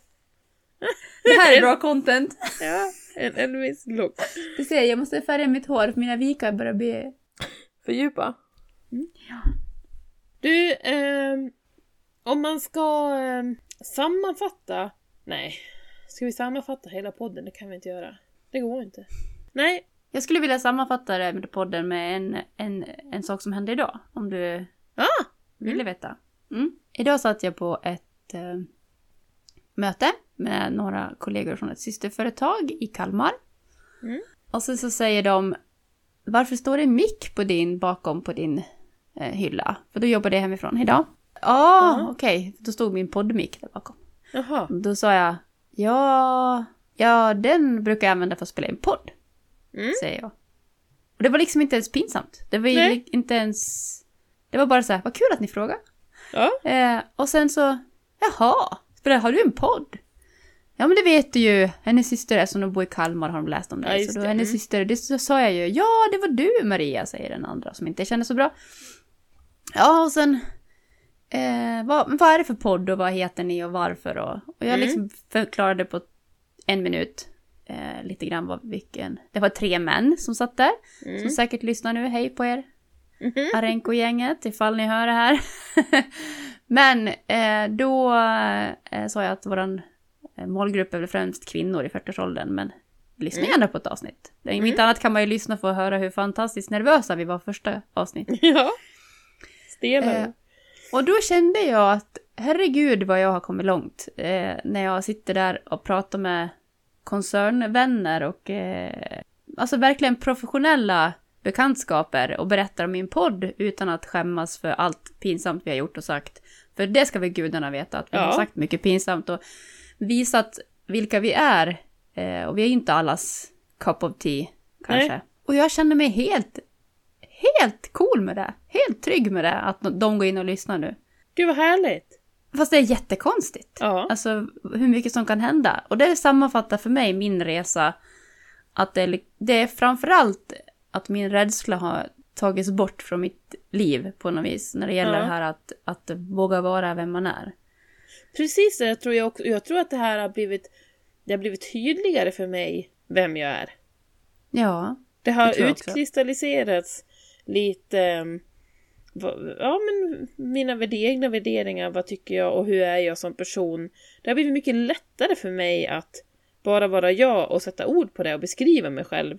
Det här är bra content. Ja, en viss look. Du ser, jag måste färga mitt hår för mina vikar börjar bli för djupa. Mm. Ja. Du, om man ska sammanfatta... Nej, ska vi sammanfatta hela podden? Det kan vi inte göra. Det går inte. Nej. Jag skulle vilja sammanfatta det med podden med en sak som hände idag. Om du ville veta. Mm. Idag satt jag på ett möte med några kollegor från ett systerföretag i Kalmar. Mm. Och sen så säger de, varför står det mick på bakom på din hylla? För då jobbade jag hemifrån idag. Okej. Då stod min poddmick där bakom. Aha. Då sa jag, ja, den brukar jag använda för att spela in podd. Mm. Säger jag. Och det var liksom inte ens pinsamt. Det var inte ens... Det var bara så här, vad kul att ni frågar. Ja. Och sen så, jaha, har du en podd? Ja, men det vet du ju. Hennes syster är som bor i Kalmar, har de läst om det. Ja, så då hennes syster, det så sa jag ju, ja, det var du Maria, säger den andra som inte känner så bra. Ja, och sen, vad är det för podd och vad heter ni och varför? Och jag liksom förklarade på en minut lite grann vilken. Det var 3 män som satt där, som säkert lyssnar nu. Hej på er. Mm-hmm. Arenko-gänget, ifall ni hör det här. Men då sa jag att våran målgrupp är väl främst kvinnor i 40-årsåldern, men lyssna gärna på ett avsnitt. Om inte annat kan man ju lyssna för att höra hur fantastiskt nervösa vi var första avsnittet. Ja, stenar. Och då kände jag att, herregud vad jag har kommit långt. När jag sitter där och pratar med koncernvänner och alltså verkligen professionella bekantskaper och berättar om min podd utan att skämmas för allt pinsamt vi har gjort och sagt. För det ska väl gudarna veta, att vi har sagt mycket pinsamt och visat vilka vi är. Och vi är ju inte allas cup of tea, kanske. Nej. Och jag känner mig helt cool med det. Helt trygg med det, att de går in och lyssnar nu. Gud vad härligt. Fast det är jättekonstigt. Ja. Alltså hur mycket som kan hända. Och det sammanfattar för mig min resa. Att det är framförallt att min rädsla har tagits bort från mitt liv på något vis när det gäller det här att våga vara vem man är. Precis, det tror jag också. Jag tror att det här har blivit tydligare för mig vem jag är. Ja. Det har utkristalliserats lite, ja men mina egna värderingar, vad tycker jag och hur är jag som person. Det har blivit mycket lättare för mig att bara vara jag och sätta ord på det och beskriva mig själv.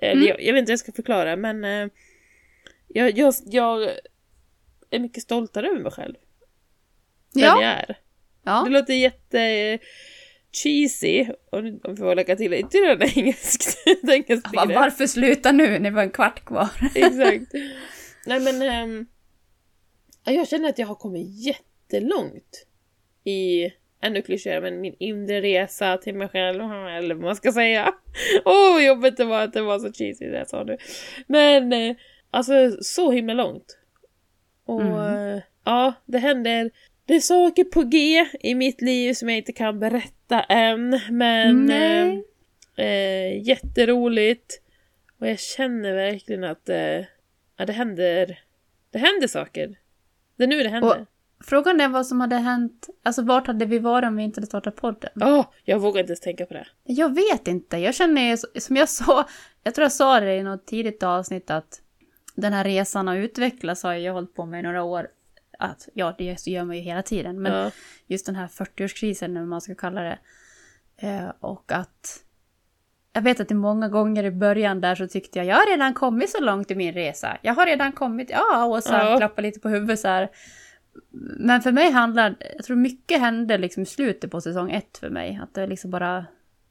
Mm. Jag vet inte hur jag ska förklara, men jag är mycket stoltare över mig själv. Ja. Jag är. Ja. Det låter jätte cheesy, om får lägga till ytterligare en engelsk bara, varför sluta nu? Det var en kvart kvar. Exakt. Nej men jag känner att jag har kommit jättelångt i ännu klyschigare, men min inre resa till mig själv, eller vad man ska säga. Åh, jobbigt det var att det var så cheesy det jag sa nu. Men alltså så himla långt. Och ja, det händer. Det är saker på G i mitt liv som jag inte kan berätta än. Men jätteroligt. Och jag känner verkligen att ja, det händer saker. Det är nu det händer. Och frågan är vad som hade hänt. Alltså vart hade vi varit om vi inte hade startat podden? Jag vågar inte ens tänka på det. Jag vet inte. Jag känner, som jag sa. Jag tror jag sa det i något tidigt avsnitt att den här resan har utvecklats. Har jag hållit på med i några år. Att, ja, det gör man ju hela tiden. Men just den här 40-årskrisen, när man ska kalla det. Och att jag vet att det många gånger i början där så tyckte jag har redan kommit så långt i min resa. Jag har redan kommit, och så klappar lite på huvudet så här. Men för mig jag tror mycket hände liksom i slutet på säsong 1 för mig. Att det liksom bara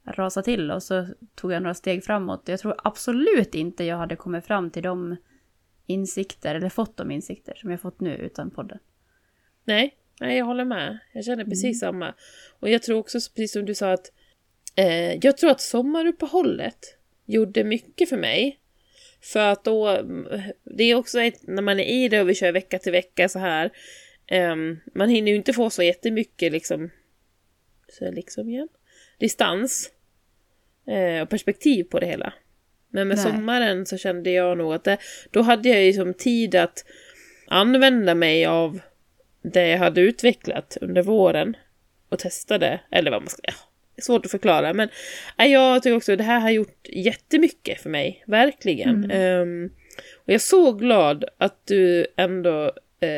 rasade till och så tog jag några steg framåt. Jag tror absolut inte jag hade kommit fram till de insikter, eller fått de insikter som jag fått nu utan podden. Nej, jag håller med. Jag känner precis samma. Och jag tror också, precis som du sa, att jag tror att sommaruppehållet gjorde mycket för mig. För att då, det är också när man är i det och vi kör vecka till vecka så här, man hinner ju inte få så jättemycket liksom igen, distans och perspektiv på det hela. Men med sommaren så kände jag nog att då hade jag ju som tid att använda mig av det jag hade utvecklat under våren och testade, eller vad man ska säga. Svårt att förklara, men jag tycker också att det här har gjort jättemycket för mig, verkligen. Och jag är så glad att du ändå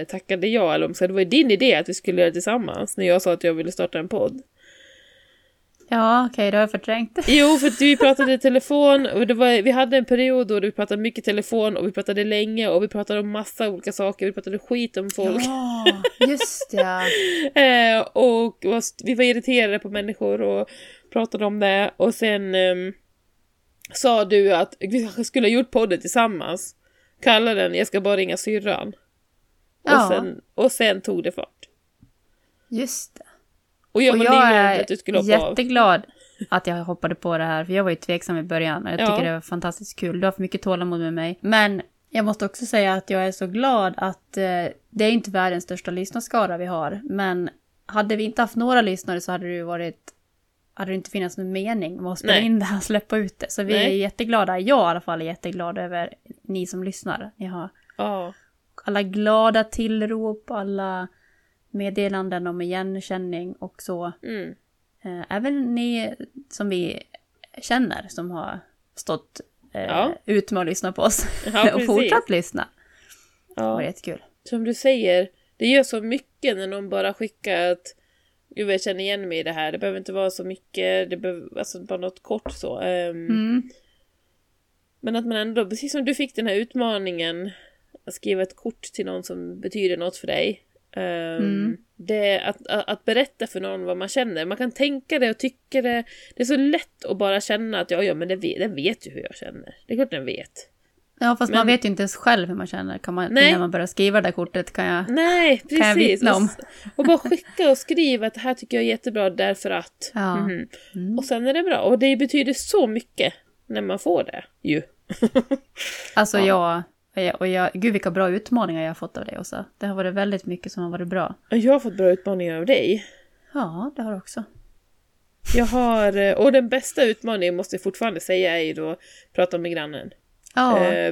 tackade jag, eller om så det var ju din idé att vi skulle göra det tillsammans när jag sa att jag ville starta en podd. Ja, okej, det har jag förträngt. Jo, för vi pratade i telefon och vi hade en period då vi pratade mycket telefon och vi pratade länge och vi pratade om massa olika saker, vi pratade skit om folk. Ja, just det. Och vi var irriterade på människor och pratade om det och sen sa du att vi skulle ha gjort podden tillsammans. Kalla den, jag ska bara ringa syrran. Ja. Och sen tog det fart. Just det. Och jag är jätteglad att jag hoppade på det här. För jag var ju tveksam i början. Och jag tycker det var fantastiskt kul. Du har haft mycket tålamod med mig. Men jag måste också säga att jag är så glad att det är inte världens största lyssnarskara vi har. Men hade vi inte haft några lyssnare så hade det inte finnas någon mening med att spela in det här och släppa ut det. Så vi är jätteglada. Jag i alla fall är jätteglad över ni som lyssnar. Ni har alla glada tillrop, alla meddelanden om igenkänning och så. Även ni som vi känner som har stått ut med att lyssna på oss och fortsatt lyssna. Ja. Det var jättekul. Som du säger, det gör så mycket när någon bara skickar att jag känner igen mig i det här. Det behöver inte vara så mycket, det behöver alltså bara något kort så. Men att man ändå, precis som du fick den här utmaningen att skriva ett kort till någon som betyder något för dig. Det, att berätta för någon vad man känner. Man kan tänka det och tycka det. Det är så lätt att bara känna att ja, men den vet ju hur jag känner. Det är klart den vet. Ja, fast man vet ju inte ens själv hur man känner. Kan man, när man börjar skriva det där kortet kan jag vittna om. Och bara skicka och skriva att det här tycker jag är jättebra därför att och sen är det bra. Och det betyder så mycket när man får det ju. Alltså gud vilka bra utmaningar jag har fått av dig, Åsa. Det har varit väldigt mycket som har varit bra. Jag har fått bra utmaningar av dig. Ja, det har jag också. Och den bästa utmaningen måste jag fortfarande säga är ju då prata med grannen.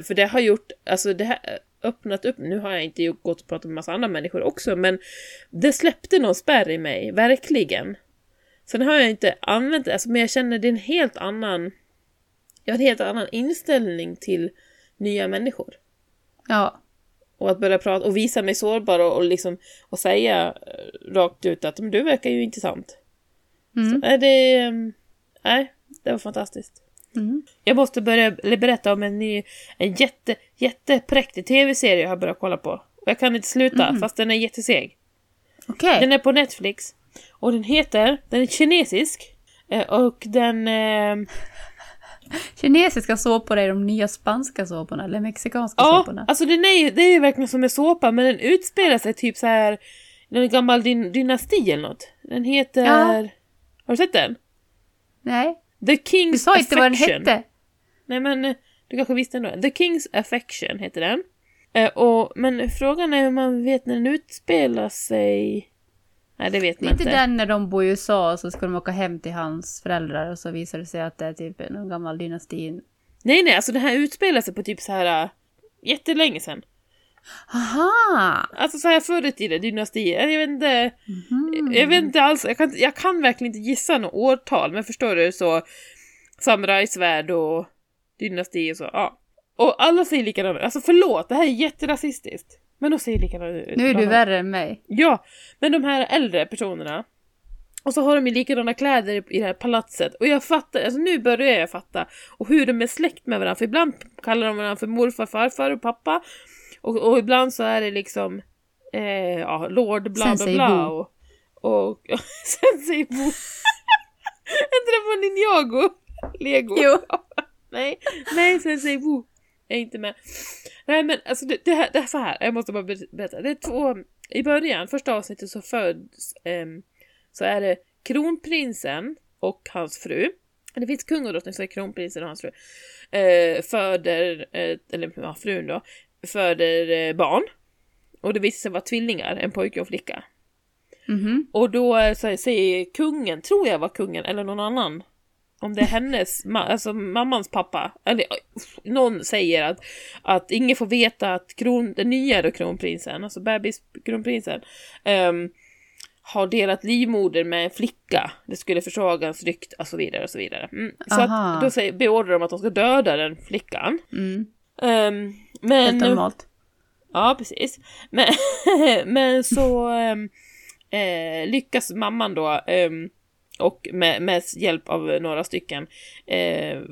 För det har gjort, alltså det här öppnat upp, nu har jag inte gått och pratat med massa andra människor också, men det släppte någon spärr i mig, verkligen. Sen har jag inte använt det, alltså, men jag känner det är en helt annan, jag har en helt annan inställning till nya människor. Ja. Och att börja prata och visa mig sårbar och liksom och säga rakt ut att du verkar ju intressant. Mm. Så, det var fantastiskt. Mm. Jag måste börja berätta om en jättepräktig tv-serie jag har börjat kolla på. Och jag kan inte sluta, fast den är jätteseg. Okay. Den är på Netflix. Och den är kinesisk. Och den... Kinesiska såpor är de nya spanska såporna, eller mexikanska såporna. Alltså det är ju verkligen som en såpa, men den utspelar sig typ så här en gammal dynasti eller något. Den heter... Ja. Har du sett den? Nej. The King's Affection. Du sa inte vad den hette. Nej, men du kanske visste ändå. The King's Affection heter den. Men frågan är hur man vet när den utspelar sig. Nej, det vet man inte. Det är inte den när de bor i USA så ska de åka hem till hans föräldrar och så visar det sig att det är typ en gammal dynasti. Nej, alltså det här utspelar sig på typ så här jättelänge sedan. Aha! Alltså så här förr i tiden, dynastier. Jag vet inte alls. Jag kan verkligen inte gissa något årtal, men förstår du, så samurajsvärd och dynastier och så, ja. Och alla säger likadana. Alltså förlåt, det här är jätterasistiskt. Men de säger likadana. Nu är du värre än mig. Ja, men de här äldre personerna. Och så har de ju likadana kläder i det här palatset. Och jag fattar, alltså nu börjar jag fatta. Och hur de är släkt med varandra. För ibland kallar de varandra för morfar, farfar och pappa. Och ibland så är det liksom lord bla bla bla och sensei Bo. Inte det var Ninjago? Lego? Jo. Nej, sensei Bo. Jag är inte med. Nej, men alltså det är så här. Jag måste bara berätta. Det är två, i början, första avsnittet så föds så är det kronprinsen och hans fru. Det finns kung och drottning, så är kronprinsen och hans fru. Frun då. Föder barn. Och det visar sig vara tvillingar, en pojke och flicka. Mm-hmm. Och då säger kungen, tror jag var kungen eller någon annan, om det är hennes alltså mammans pappa eller någon, säger att ingen får veta att den nya då kronprinsen, alltså bebis kronprinsen, har delat livmoder med en flicka. Det skulle försvaga hans rykt och så vidare och så vidare. Så att då beordrar de att de ska döda den flickan. Mm. Men normalt. Ja, precis. Men, men så lyckas mamman då och med hjälp av några stycken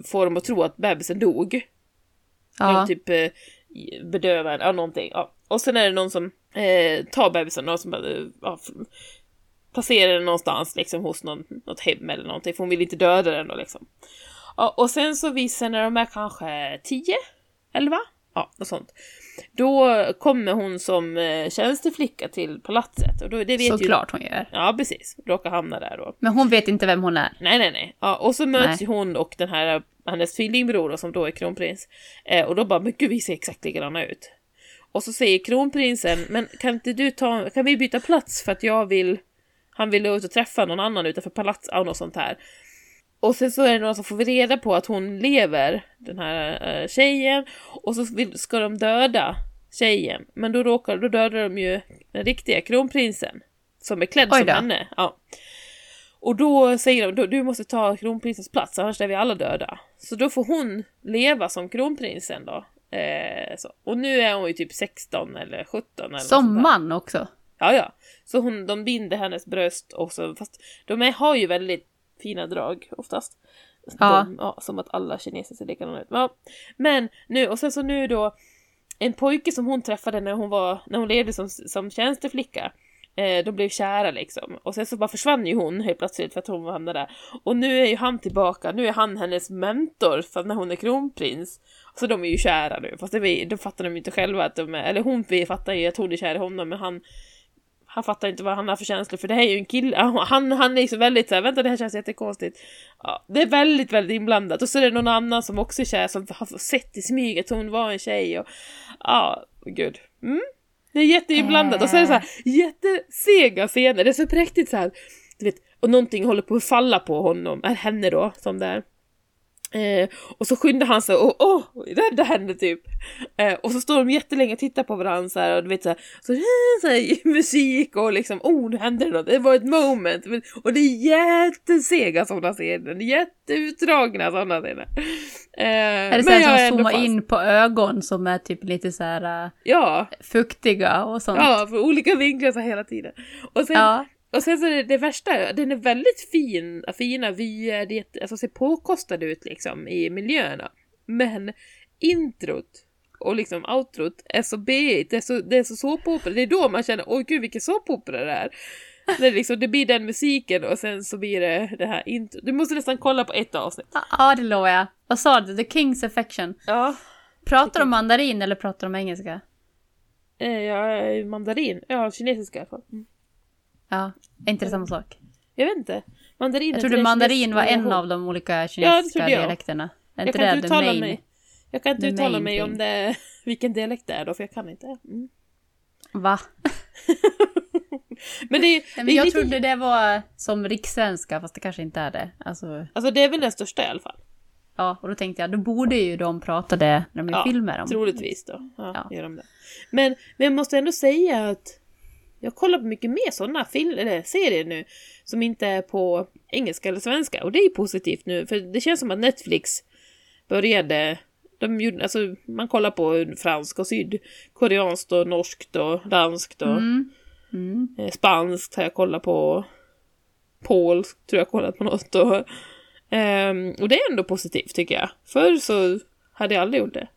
får dem att tro att bebisen dog. Ja. Typ bedövad eller någonting. Ja. Och sen är det någon som tar bebisen och som placerar den någonstans liksom hos något hem eller någonting, för hon vill inte döda den då liksom. Ja, och sen så visar när de är kanske 10, 11, ja, och sånt. Då kommer hon som tjänsteflicka till palatset. Och då, det vet såklart hon gör. Ja, precis. Råkar hamna där då. Men hon vet inte vem hon är. Nej. Ja, och så möts hon och den här, hennes tvillingbror som då är kronprins. Och då bara, men gud, vi ser exakt likadana ut. Och så säger kronprinsen, men kan inte du kan vi byta plats för att han vill ut och träffa någon annan utanför palatset och något sånt här. Och sen så är det någon som får reda på att hon lever, den här tjejen. Och så ska de döda tjejen. Men då dödar de ju den riktiga kronprinsen. Som är klädd som henne. Ja. Och då säger de, du måste ta kronprinsens plats, annars är vi alla döda. Så då får hon leva som kronprinsen då. Så. Och nu är hon ju typ 16 eller 17. Eller som man också. Ja. Så de binder hennes bröst också. Fast har ju väldigt fina drag oftast. Ja. Som att alla kineser ser likadana ut. Ja. Men nu, och sen så nu då en pojke som hon träffade när hon levde som tjänsteflicka. De blev kära liksom. Och sen så bara försvann ju hon helt plötsligt för att hon hamnade där. Och nu är ju han tillbaka. Nu är han hennes mentor för när hon är kronprins. Så de är ju kära nu. Fast de fattar de inte själva att de är, eller hon fattar ju att hon är kär i honom, men han fattar inte vad han har för känslor, för det här är ju en kille. Han är ju så väldigt så här, vänta, det här känns jättekonstigt. Ja, det är väldigt, väldigt inblandat. Och så är det någon annan som också är kär, som har sett i smyg att hon var en tjej. Och, ja, gud. Mm. Det är jätteinblandat. Och så är det så här jättesega scener. Det är så präktigt så här. Du vet, och någonting håller på att falla på honom. Är henne då, som där. Och så skyndar han sig och det hände typ. Och så står de jättelänge och tittar på varandra så här, och du vet så här, musik och liksom nu hände det något. Det var ett moment. Och det är jättesega sådana scener. Jätteutdragna sådana scener. Är det så här som zoomar in på ögon som är typ lite så här fuktiga och sånt? Ja, för olika vinklar så hela tiden. Och sen så det värsta, den är väldigt fina vyer, det alltså ser påkostade ut liksom i miljöerna. Men introt och liksom outrot är så B, det är så såpopera. Det är då man känner åh gud vilken såpopera det är. Det är liksom, det blir den musiken och sen så blir det här introt. Du måste nästan kolla på ett avsnitt. Ja, det lovar jag. Vad sa du? The King's Affection. Ja. Pratar de mandarin eller pratar de engelska? Ja, mandarin. Ja, kinesiska i alla fall. Mm. Ja, inte det samma sak. Jag vet inte. Jag trodde mandarin var en av de olika kinesiska dialekterna. Jag kan inte uttala mig. Jag kan inte uttala mig om det, vilken dialekt det är då, för jag kan inte. Mm. Va? Men jag trodde det var som rikssvenska, fast det kanske inte är det. Alltså det är väl den största i alla fall. Ja, och då tänkte jag, då borde ju de prata det när de filmer om. Troligtvis då. Ja. Gör de det. Men jag måste ändå säga att jag kollar på mycket mer sådana serier nu som inte är på engelska eller svenska. Och det är positivt nu. För det känns som att Netflix började... man kollar på fransk och sydkoreanskt och norskt och danskt och spanskt har jag kollat på. Polskt tror jag kollat på något. Och det är ändå positivt tycker jag. Förr så hade jag aldrig gjort det.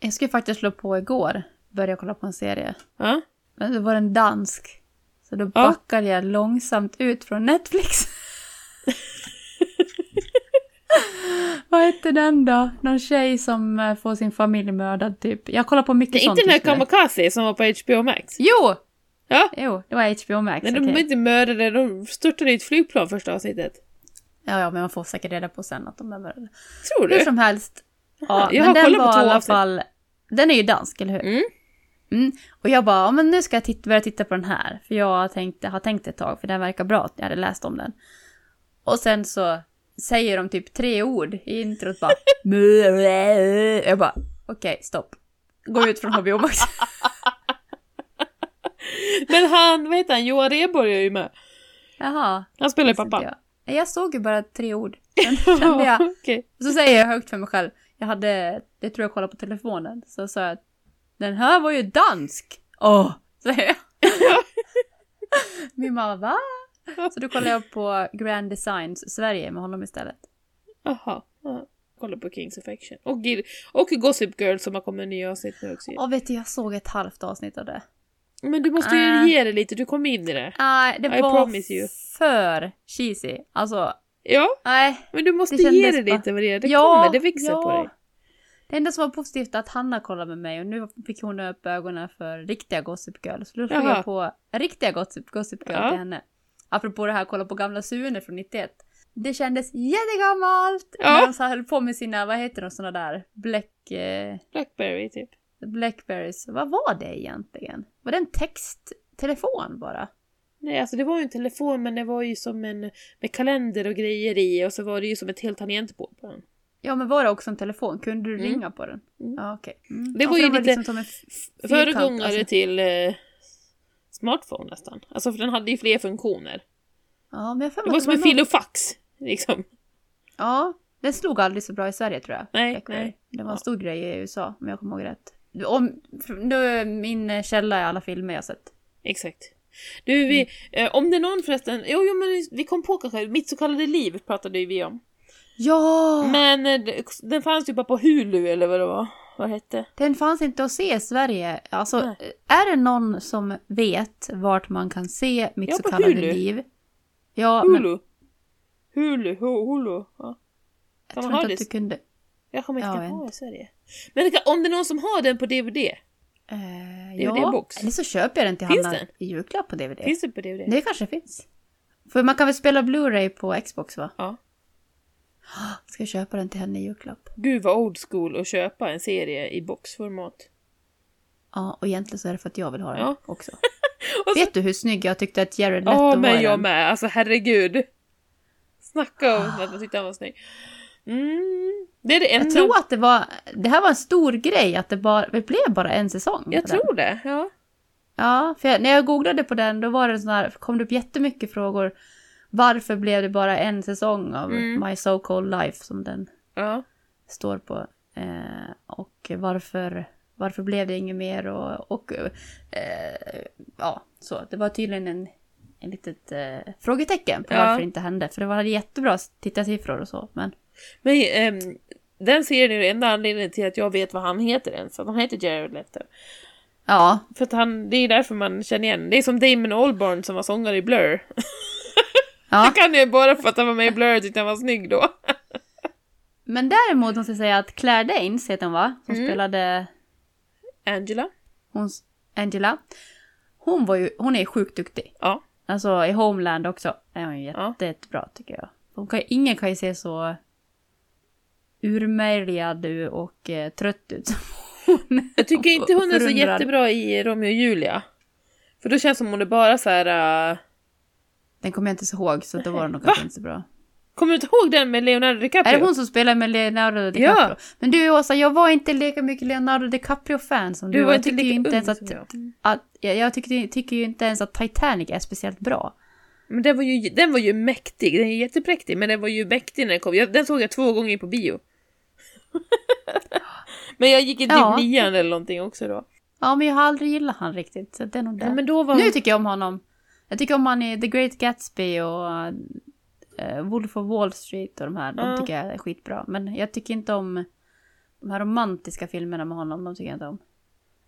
Jag skulle faktiskt slå på igår. Började kolla på en serie. Ja. Men det var en dansk. Så då backade jag långsamt ut från Netflix. Vad heter den då? Någon tjej som får sin familj mördad typ. Jag kollar på mycket sånt. Det är sånt, inte den här kamikaze som var på HBO Max. Jo! Ja? Jo, det var HBO Max. Men de var inte mördade. De störtade i ett flygplan första avsnittet. Ja, men man får säkert reda på sen att de är mördade. Tror du? Hur som helst. Ja, jag men har den var på i alla fall... Den är ju dansk, eller hur? Mm. Och jag bara, men nu ska jag börja titta på den här. För jag har tänkt ett tag, för den verkar bra. Jag hade läst om den. Och sen så säger de typ 3 ord i introt. Bara, jag bara, okej, stopp. Gå ut från HBO Max. Men han, vad heter han? Johan Reborg är ju med. Jaha. Han spelar ju pappa. Jag såg ju bara 3 ord. Sen kände jag, okay. Så säger jag högt för mig själv. Det tror jag kollade på telefonen. Så sa jag, den här var ju dansk. Säger jag. Min mamma, va? Så då kollar jag på Grand Designs Sverige med honom istället. Aha. Kollar på King's Affection. Och Gossip Girl som har kommit nya avsnitt nu också. Ja, vet du, jag såg ett halvt avsnitt av det. Men du måste ju ge det lite, du kom in i det. Nej, det var för cheesy. Alltså, ja, men du måste ge det lite vad det kommer, det växer på dig. Det enda som var positivt att Hanna kollade med mig och nu fick hon upp ögonen för riktiga Gossip Girl. Så då slog jag på riktiga Gossip Girl till henne. Apropå det här, kolla på gamla Sune från 91. Det kändes jättegammalt när de så höll på med sina, vad heter de såna där? Blackberry typ. Blackberries. Vad var det egentligen? Var det en texttelefon bara? Nej, alltså det var ju en telefon men det var ju som en med kalender och grejer i och så var det ju som ett helt tangentbord på den. Ja, men var det också en telefon? Kunde du ringa på den? Ja, okej. Det var ju lite liksom föregångare till smartphone nästan. Alltså för den hade ju fler funktioner. Ja, men det var som en filofax liksom. Ja, den slog aldrig så bra i Sverige tror jag. Nej. Det var en stor grej i USA om jag kommer ihåg rätt. Min källa är alla filmer jag sett. Exakt. Du, vi, om det är någon förresten... Jo, men vi kom på kanske. Mitt så kallade liv pratade ju vi om. Ja! Men den fanns ju bara på Hulu eller vad det var. Vad hette? Den fanns inte att se i Sverige. Alltså, är det någon som vet vart man kan se mitt så kallade Hulu. Liv? Ja, på Hulu. Hulu. Ja. Jag tror inte att du kunde... Jag kommer inte ha i Sverige. Men om det är någon som har den på DVD... DVD-box. Eller så köper jag den till Hanna i julklapp på DVD. Finns det på DVD? Det kanske finns. För man kan väl spela Blu-ray på Xbox, va? Ja. Ska jag köpa den till henne i julklapp? Gud vad old school att köpa en serie i boxformat. Ja, och egentligen så är det för att jag vill ha den också. Vet du hur snygg jag tyckte att Jared Leto var? Ja, men jag med. Alltså, herregud. Snacka om att man tyckte han var snygg. Det är det enda... Jag tror att det här var en stor grej att det blev bara en säsong. Jag tror det, ja. Ja, för när jag googlade på den då var det sådär, kom det upp jättemycket frågor. Varför blev det bara en säsong av My So-Called Life som den står på? Och varför blev det inget mer? Så det var tydligen en litet frågetecken på varför det inte hände. För det var jättebra tittarsiffror och så. Men den serien är ju enda anledningen till att jag vet vad han heter ens. Att han heter Jared Leto. Ja. För att det är därför man känner igen. Det är som Damon Albarn som var sångare i Blur. Ja. Det kan ju bara för att han var med i Blur tyckte han var snygg då. Men däremot måste jag säga att Claire Danes heter hon va? Som spelade... Angela. Angela. Hon är sjukt duktig. Ja. Alltså i Homeland också är hon ju jättebra tycker jag. Ingen kan ju se så urmärgad och trött ut som hon. Jag tycker inte hon är så jättebra i Romeo och Julia. För då känns som hon är bara så här... Den kommer jag inte så ihåg så då var den nog kanske inte så bra. Kommer du inte ihåg den med Leonardo DiCaprio? Är det hon som spelar med Leonardo DiCaprio? Ja. Men du Åsa, jag var inte lika mycket Leonardo DiCaprio-fan som du. Jag tycker ju inte ens att Titanic är speciellt bra. Men den var ju mäktig. Den är jättepräktig, men den var ju mäktig när den kom. Den såg jag 2 gånger på bio. Men jag gick inte i 9 eller någonting också då. Ja, men jag har aldrig gillat han riktigt. Så den och den. Ja, men då var... Nu tycker jag om honom. Jag tycker om han i The Great Gatsby och... Wolf of Wall Street och de här, de tycker jag är skitbra. Men jag tycker inte om de här romantiska filmerna med honom, de tycker jag inte om.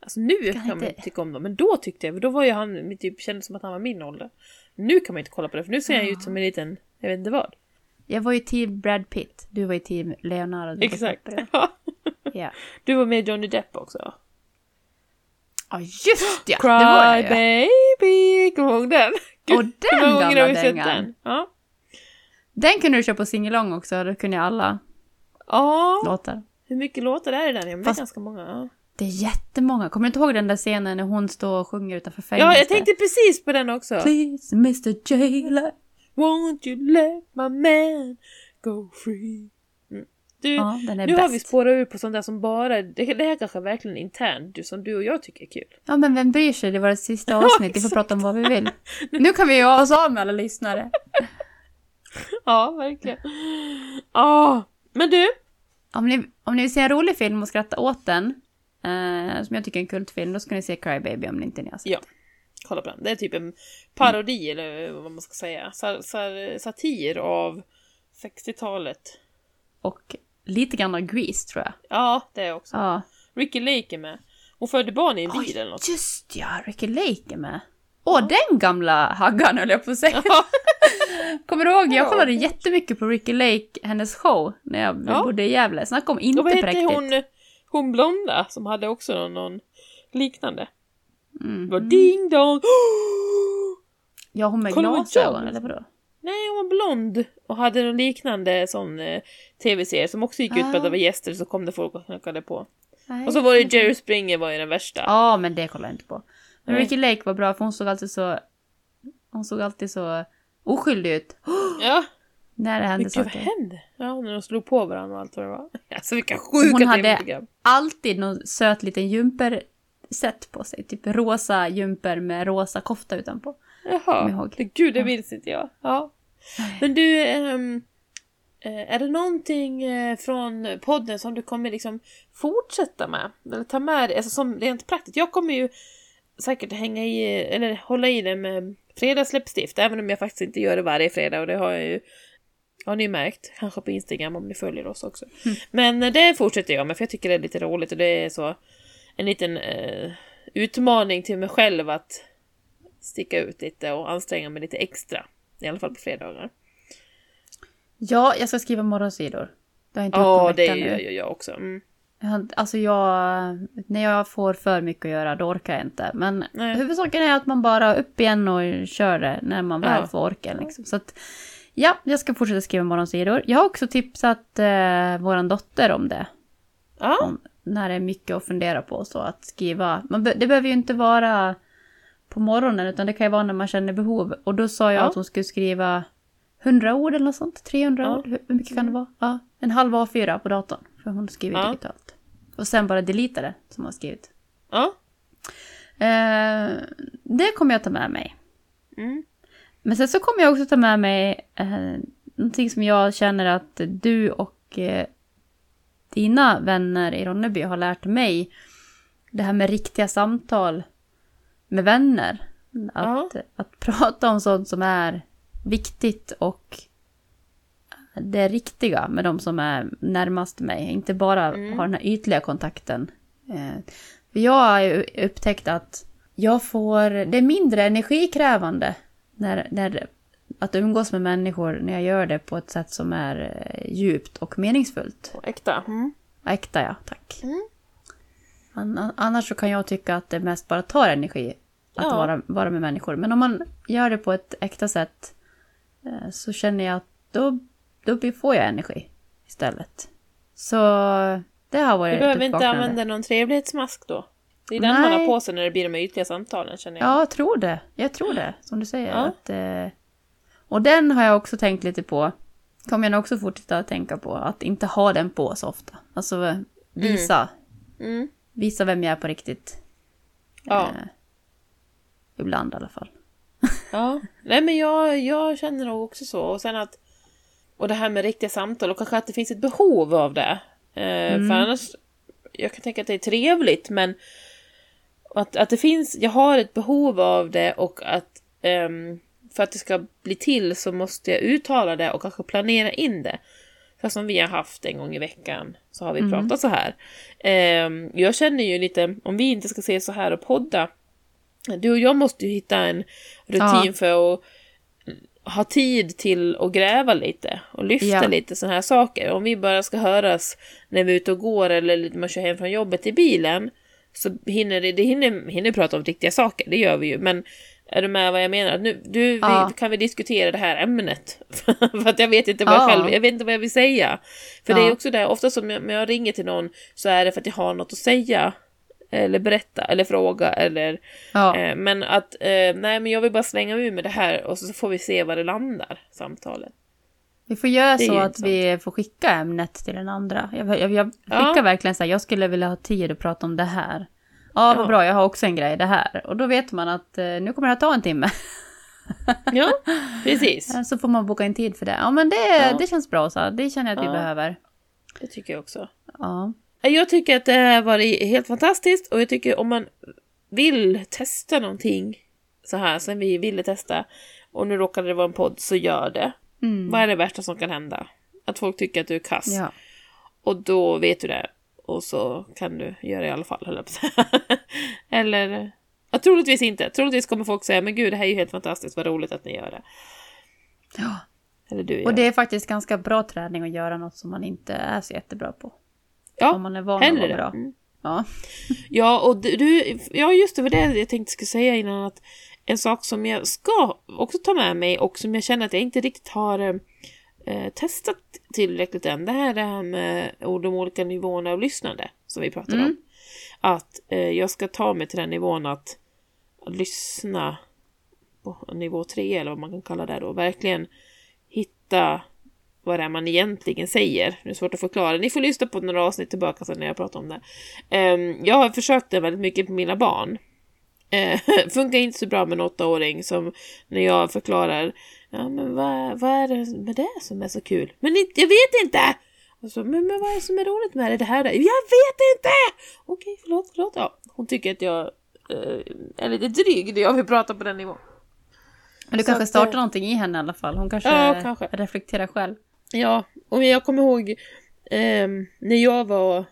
Alltså nu kan man inte tycka om dem, men då tyckte jag, för då var ju han typ, kändes som att han var min ålder. Nu kan man inte kolla på det, för nu ser jag ut som en liten, jag vet inte vad. Jag var ju team Brad Pitt, du var ju team Leonardo. Exakt, ja. Du var med Johnny Depp också. Ja, just ja. Cry det var Baby, kom ihåg den. Gud, och den gamla dängan. Ja. Den kunde du köpa på singelong också. Då kunde jag alla låtar. Hur mycket låtar är det där? Det är ganska många. Ja. Det är jättemånga. Kommer du inte ihåg den där scenen när hon står och sjunger utanför fängelset? Ja, jag tänkte precis på den också. Please, Mr. Jailer, won't you let my man go free? Mm. Du, ja, den är nu bäst. Har vi spårat ur på sånt där som bara... Det här kanske är verkligen internt som du och jag tycker är kul. Ja, men vem bryr sig? Det var det sista avsnittet. Vi får prata om vad vi vill. Nu kan vi ju ha oss av med alla lyssnare. Ja, verkligen. Men du? Om ni vill se en rolig film och skratta åt den, som jag tycker är en kultfilm, då ska ni se Cry Baby om ni inte har sett. Ja, kolla på den. Det är typ en parodi, eller vad man ska säga. Satir av 60-talet. Och lite grann av Grease, tror jag. Ja, det är också. Ja. Ricky Lake är med. Hon födde barn i en bil eller något. Just ja, Ricky Lake är med. Den gamla haggan höll jag på att säga. Ja. Kommer du ihåg? Jag kollade jättemycket på Ricky Lake, hennes show, när jag bodde i Gävle. Snack om inte präktigt. Hon blonda som hade också någon liknande. Mm. Var ding dong. Ja, hon med glasögon eller vadå? Nej, hon var blond och hade någon liknande sån tv-serie som också gick ut på att det var gäster så kom det folk och knackade på. Nej, och så var det Jerry Springer var ju den värsta. Ja, men det kollade jag inte på. Men Ricky Lake var bra för hon såg alltid så oskyldig ut. Ja. När det hände saker. Vad hände? Ja, när de slog på varandra och allt vad det var. Alltså vilka sjuka hon hade alltid någon söt liten jumper sett på sig. Typ rosa jumper med rosa kofta utanpå. Jaha, gud det minns inte jag. Ja. Men du, är det någonting från podden som du kommer liksom fortsätta med? Eller ta med dig? Alltså som rent praktiskt. Jag kommer ju säkert hänga i, eller hålla i det med fredagsläppstift, även om jag faktiskt inte gör det varje fredag, och det har ni ju märkt, kanske på Instagram om ni följer oss också. Men det fortsätter jag med, för jag tycker det är lite roligt, och det är så en liten utmaning till mig själv att sticka ut lite och anstränga mig lite extra, i alla fall på fredagar. Ja, jag ska skriva morgonsidor. Ja, det gör jag också. Alltså när jag får för mycket att göra, då orkar jag inte. Men huvudsaken är att man bara upp igen och kör det när man väl får orka. Liksom. Så att, jag ska fortsätta skriva morgonsidor. Jag har också tipsat våran dotter om det. Ja. När det är mycket att fundera på. Så att skriva. Det behöver ju inte vara på morgonen, utan det kan ju vara när man känner behov. Och då sa jag att hon skulle skriva 100 ord eller något sånt, 300 ord, hur mycket kan det vara? Ja, en halv A4 på datorn, för hon skriver digitalt. Och sen bara delita det som hon har skrivit. Ja. Det kommer jag ta med mig. Mm. Men sen så kommer jag också ta med mig någonting som jag känner att du och dina vänner i Ronneby har lärt mig. Det här med riktiga samtal med vänner. Att prata om sånt som är viktigt och det riktiga med de som är närmast mig. Inte bara ha den här ytliga kontakten. För jag har upptäckt att jag får, det är mindre energikrävande när att umgås med människor när jag gör det på ett sätt som är djupt och meningsfullt. Och äkta. Mm. Äkta, ja. Tack. Mm. Annars så kan jag tycka att det mest bara tar energi att vara med människor. Men om man gör det på ett äkta sätt så känner jag att då får jag energi istället. Så det har varit ett uppvaknande. Du behöver inte använda någon trevlighetsmask då? Det är den man har på sig när det blir de ytliga samtalen, känner jag. Ja, jag tror det, som du säger. Ja. Och den har jag också tänkt lite på. Kommer jag nog också fortsätta att tänka på. Att inte ha den på så ofta. Alltså visa. Mm. Visa vem jag är på riktigt. Ja. Ibland i alla fall. Ja, nej men jag känner nog också så. Och sen att, och det här med riktiga samtal och kanske att det finns ett behov av det. För annars, jag kan tänka att det är trevligt, men att det finns, jag har ett behov av det och att för att det ska bli till så måste jag uttala det och kanske planera in det. För som vi har haft en gång i veckan så har vi pratat så här. Jag känner ju lite, om vi inte ska se så här och podda, du och jag måste ju hitta en rutin för att ha tid till att gräva lite och lyfta lite sådana här saker. Om vi bara ska höras när vi är ute och går eller man kör hem från jobbet i bilen så hinner prata om riktiga saker, det gör vi ju. Men är du med vad jag menar? Kan vi diskutera det här ämnet? För att jag vet inte vad jag vill säga. För det är också det, ofta som när jag ringer till någon så är det för att jag har något att säga eller berätta, eller fråga eller, men att nej men jag vill bara slänga mig med det här och så får vi se var det landar, samtalet. Vi får göra så att vi får skicka ämnet till den andra. Jag skickar verkligen så här, jag skulle vilja ha tid att prata om det här. Ja, vad bra, jag har också en grej, det här. Och då vet man att nu kommer det att ta en timme. Ja, precis. Så får man boka en tid för det. Ja, men det känns bra så. Det känner jag att vi behöver. Det tycker jag också. Ja. Jag tycker att det här var helt fantastiskt. Och jag tycker om man vill testa någonting så här som vi ville testa och nu råkade det vara en podd, så gör det. Vad är det värsta som kan hända? Att folk tycker att du är kass. Ja. Och då vet du det. Och så kan du göra det i alla fall. Eller ja, troligtvis inte. Troligtvis kommer folk säga, men gud, det här är ju helt fantastiskt. Vad roligt att ni gör det. Ja. Eller du gör. Och det är faktiskt ganska bra träning att göra något som man inte är så jättebra på. Ja, om man är van att vara bra. Ja. Ja, och just det var det jag tänkte skulle säga innan, att en sak som jag ska också ta med mig och som jag känner att jag inte riktigt har testat tillräckligt än, det här med de olika nivåerna av lyssnande som vi pratade om. Att jag ska ta mig till den nivån att lyssna på nivå 3 eller vad man kan kalla det då. Verkligen hitta vad det är man egentligen säger. Det är svårt att förklara. Ni får lyssna på några avsnitt tillbaka sen när jag pratar om det. Jag har försökt det väldigt mycket på mina barn. Funkar inte så bra med en 8-åring som när jag förklarar, ja men vad är det med det som är så kul? Men jag vet inte! Och så, men vad är det som är roligt med det här där? Jag vet inte! Okej, förlåt. Ja, hon tycker att jag är lite dryg när jag vill prata på den nivån. Men du så kanske att startar någonting i henne i alla fall. Hon kanske reflekterar själv. Ja, och jag kommer ihåg när jag var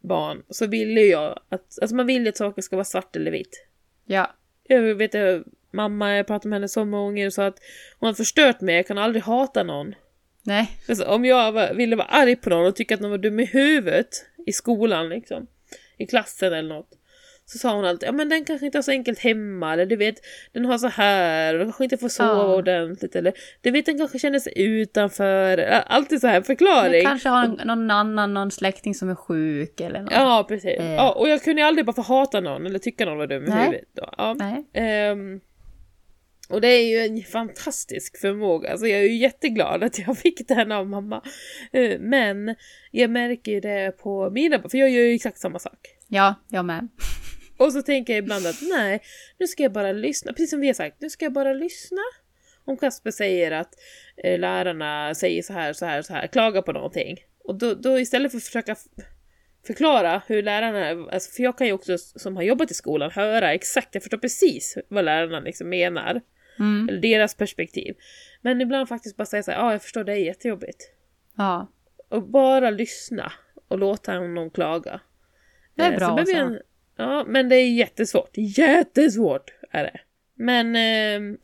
barn så ville jag att, alltså man ville att saker ska vara svart eller vitt. Ja. Jag vet inte, mamma, jag pratade med henne så många gånger och sa att hon har förstört mig, jag kan aldrig hata någon. Nej. Alltså, om jag ville vara arg på någon och tycka att någon var dum i huvudet i skolan liksom, i klassen eller något, så sa hon alltid, ja men den kanske inte har så enkelt hemma, eller du vet, den har så här, och den kanske inte får sova ordentligt, eller du vet, den kanske känner sig utanför, alltid så här förklaring. Den kanske har någon släkting som är sjuk eller något. Ja, precis. Ja, och jag kunde aldrig bara få hata någon eller tycka någon var dum i huvudet då. Ja. Och det är ju en fantastisk förmåga. Alltså jag är ju jätteglad att jag fick den av mamma. Men jag märker ju det på mina... För jag gör ju exakt samma sak. Ja, jag med. Och så tänker jag ibland att nej, nu ska jag bara lyssna. Precis som vi har sagt, nu ska jag bara lyssna. Om Kasper säger att lärarna säger så här, klagar på någonting. Och då istället för att försöka förklara hur lärarna... Alltså för jag kan ju också, som har jobbat i skolan, höra exakt. Jag förstår precis vad lärarna liksom menar. Mm. Eller deras perspektiv. Men ibland faktiskt bara säga så här, ja, jag förstår, det är jättejobbigt. Ja. Och bara lyssna och låta någon klaga. Det är bra också. Ja, men det är jättesvårt. Jättesvårt är det. Men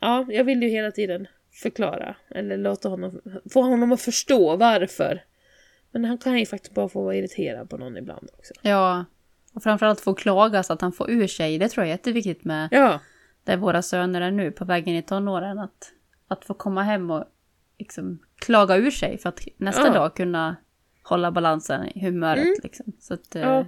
ja, jag vill ju hela tiden förklara. Eller låta honom, få honom att förstå varför. Men han kan ju faktiskt bara få vara irriterad på någon ibland också. Ja, och framförallt få klaga så att han får ur sig. Det tror jag är jätteviktigt med där våra söner är nu på vägen i tonåren. Att få komma hem och liksom klaga ur sig för att nästa dag kunna hålla balansen i humöret. Mm. Liksom. Så att... Ja.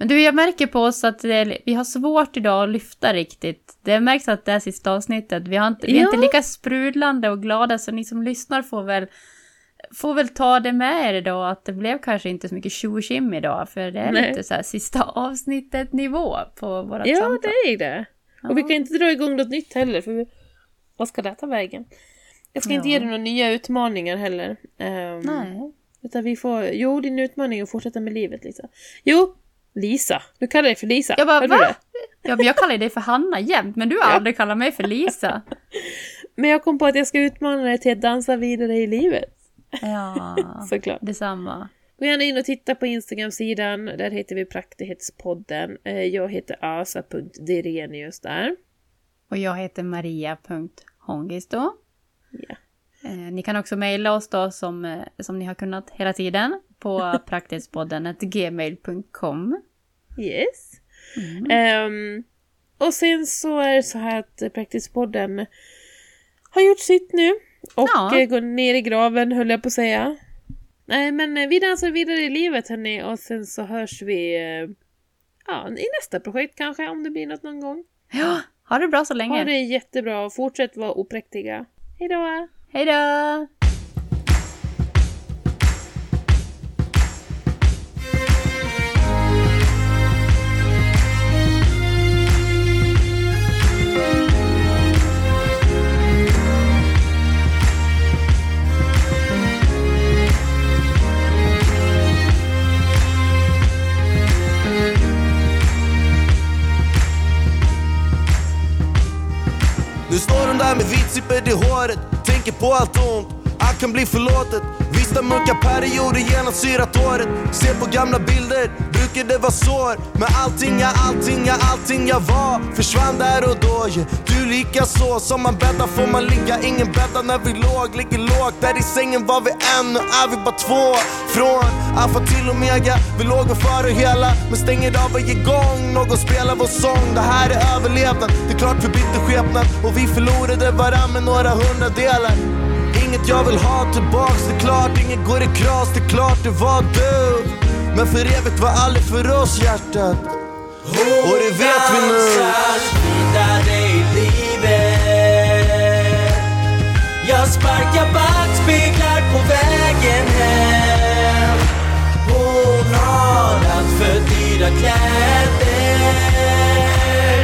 Men du, jag märker på oss att vi har svårt idag att lyfta riktigt. Det märks att det är sista avsnittet. Vi är inte lika sprudlande och glada, så ni som lyssnar får väl ta det med er idag. Att det blev kanske inte så mycket tjochim idag. För det är lite så här sista avsnittet nivå på vårat samtal. Ja, det är det. Ja. Och vi kan inte dra igång något nytt heller. För vad ska det ta vägen? Jag ska inte ge dig några nya utmaningar heller. Nej. Utan vi får... Jo, din utmaning är att fortsätta med livet, Lisa. Jo! Lisa. Du kallar dig för Lisa. Jag bara, va? Ja, men jag kallar dig för Hanna jämt, men du har aldrig kallat mig för Lisa. Men jag kom på att jag ska utmana dig till att dansa vidare i livet. Ja, såklart. Detsamma. Gå gärna in och titta på Instagram-sidan. Där heter vi Präktighetspodden. Jag heter asa.direnius där. Och jag heter maria.hongis då. Ja. Ni kan också mejla oss då som ni har kunnat hela tiden på praktispodden@gmail.com. Yes. Mm. Och sen så är det så här att Praktispodden har gjort sitt nu och går ner i graven, höll jag på att säga. Nej, men vi dansar vidare i livet, hörni, och sen så hörs vi i nästa projekt kanske, om det blir något någon gång. Ja, ha det bra så länge. Ha det jättebra och fortsätt vara opräktiga. Hej då. Hej då! Nu står hon där med vitsippet i håret, tänker på allt ont, allt kan bli förlåtet. Vissa mörka perioder genomsyrat året. Se på gamla bilder, brukar det vara sår. Men allting jag var försvann där och då, du lika så. Som man bäddar får man ligga, ingen bäddar när vi låg. Ligger lågt, där i sängen var vi en, nu är vi bara två. Från alfa till omega, vi låg och före hela. Men stänger av varje gång någon spelar vår sång. Det här är överlevnad, det är klart vi bytte skepnad. Och vi förlorade varann med några hundradelar. Inget jag vill ha tillbaks, det är klart. Inget går i kras, det är klart det var du. Men för evigt var aldrig för oss, hjärtat. Och det vet vi nu. Hon dansar vidare i livet. Jag sparkar backspeglar på vägen hem. Hon har allt för dyra kläder,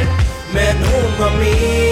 men hon har mer.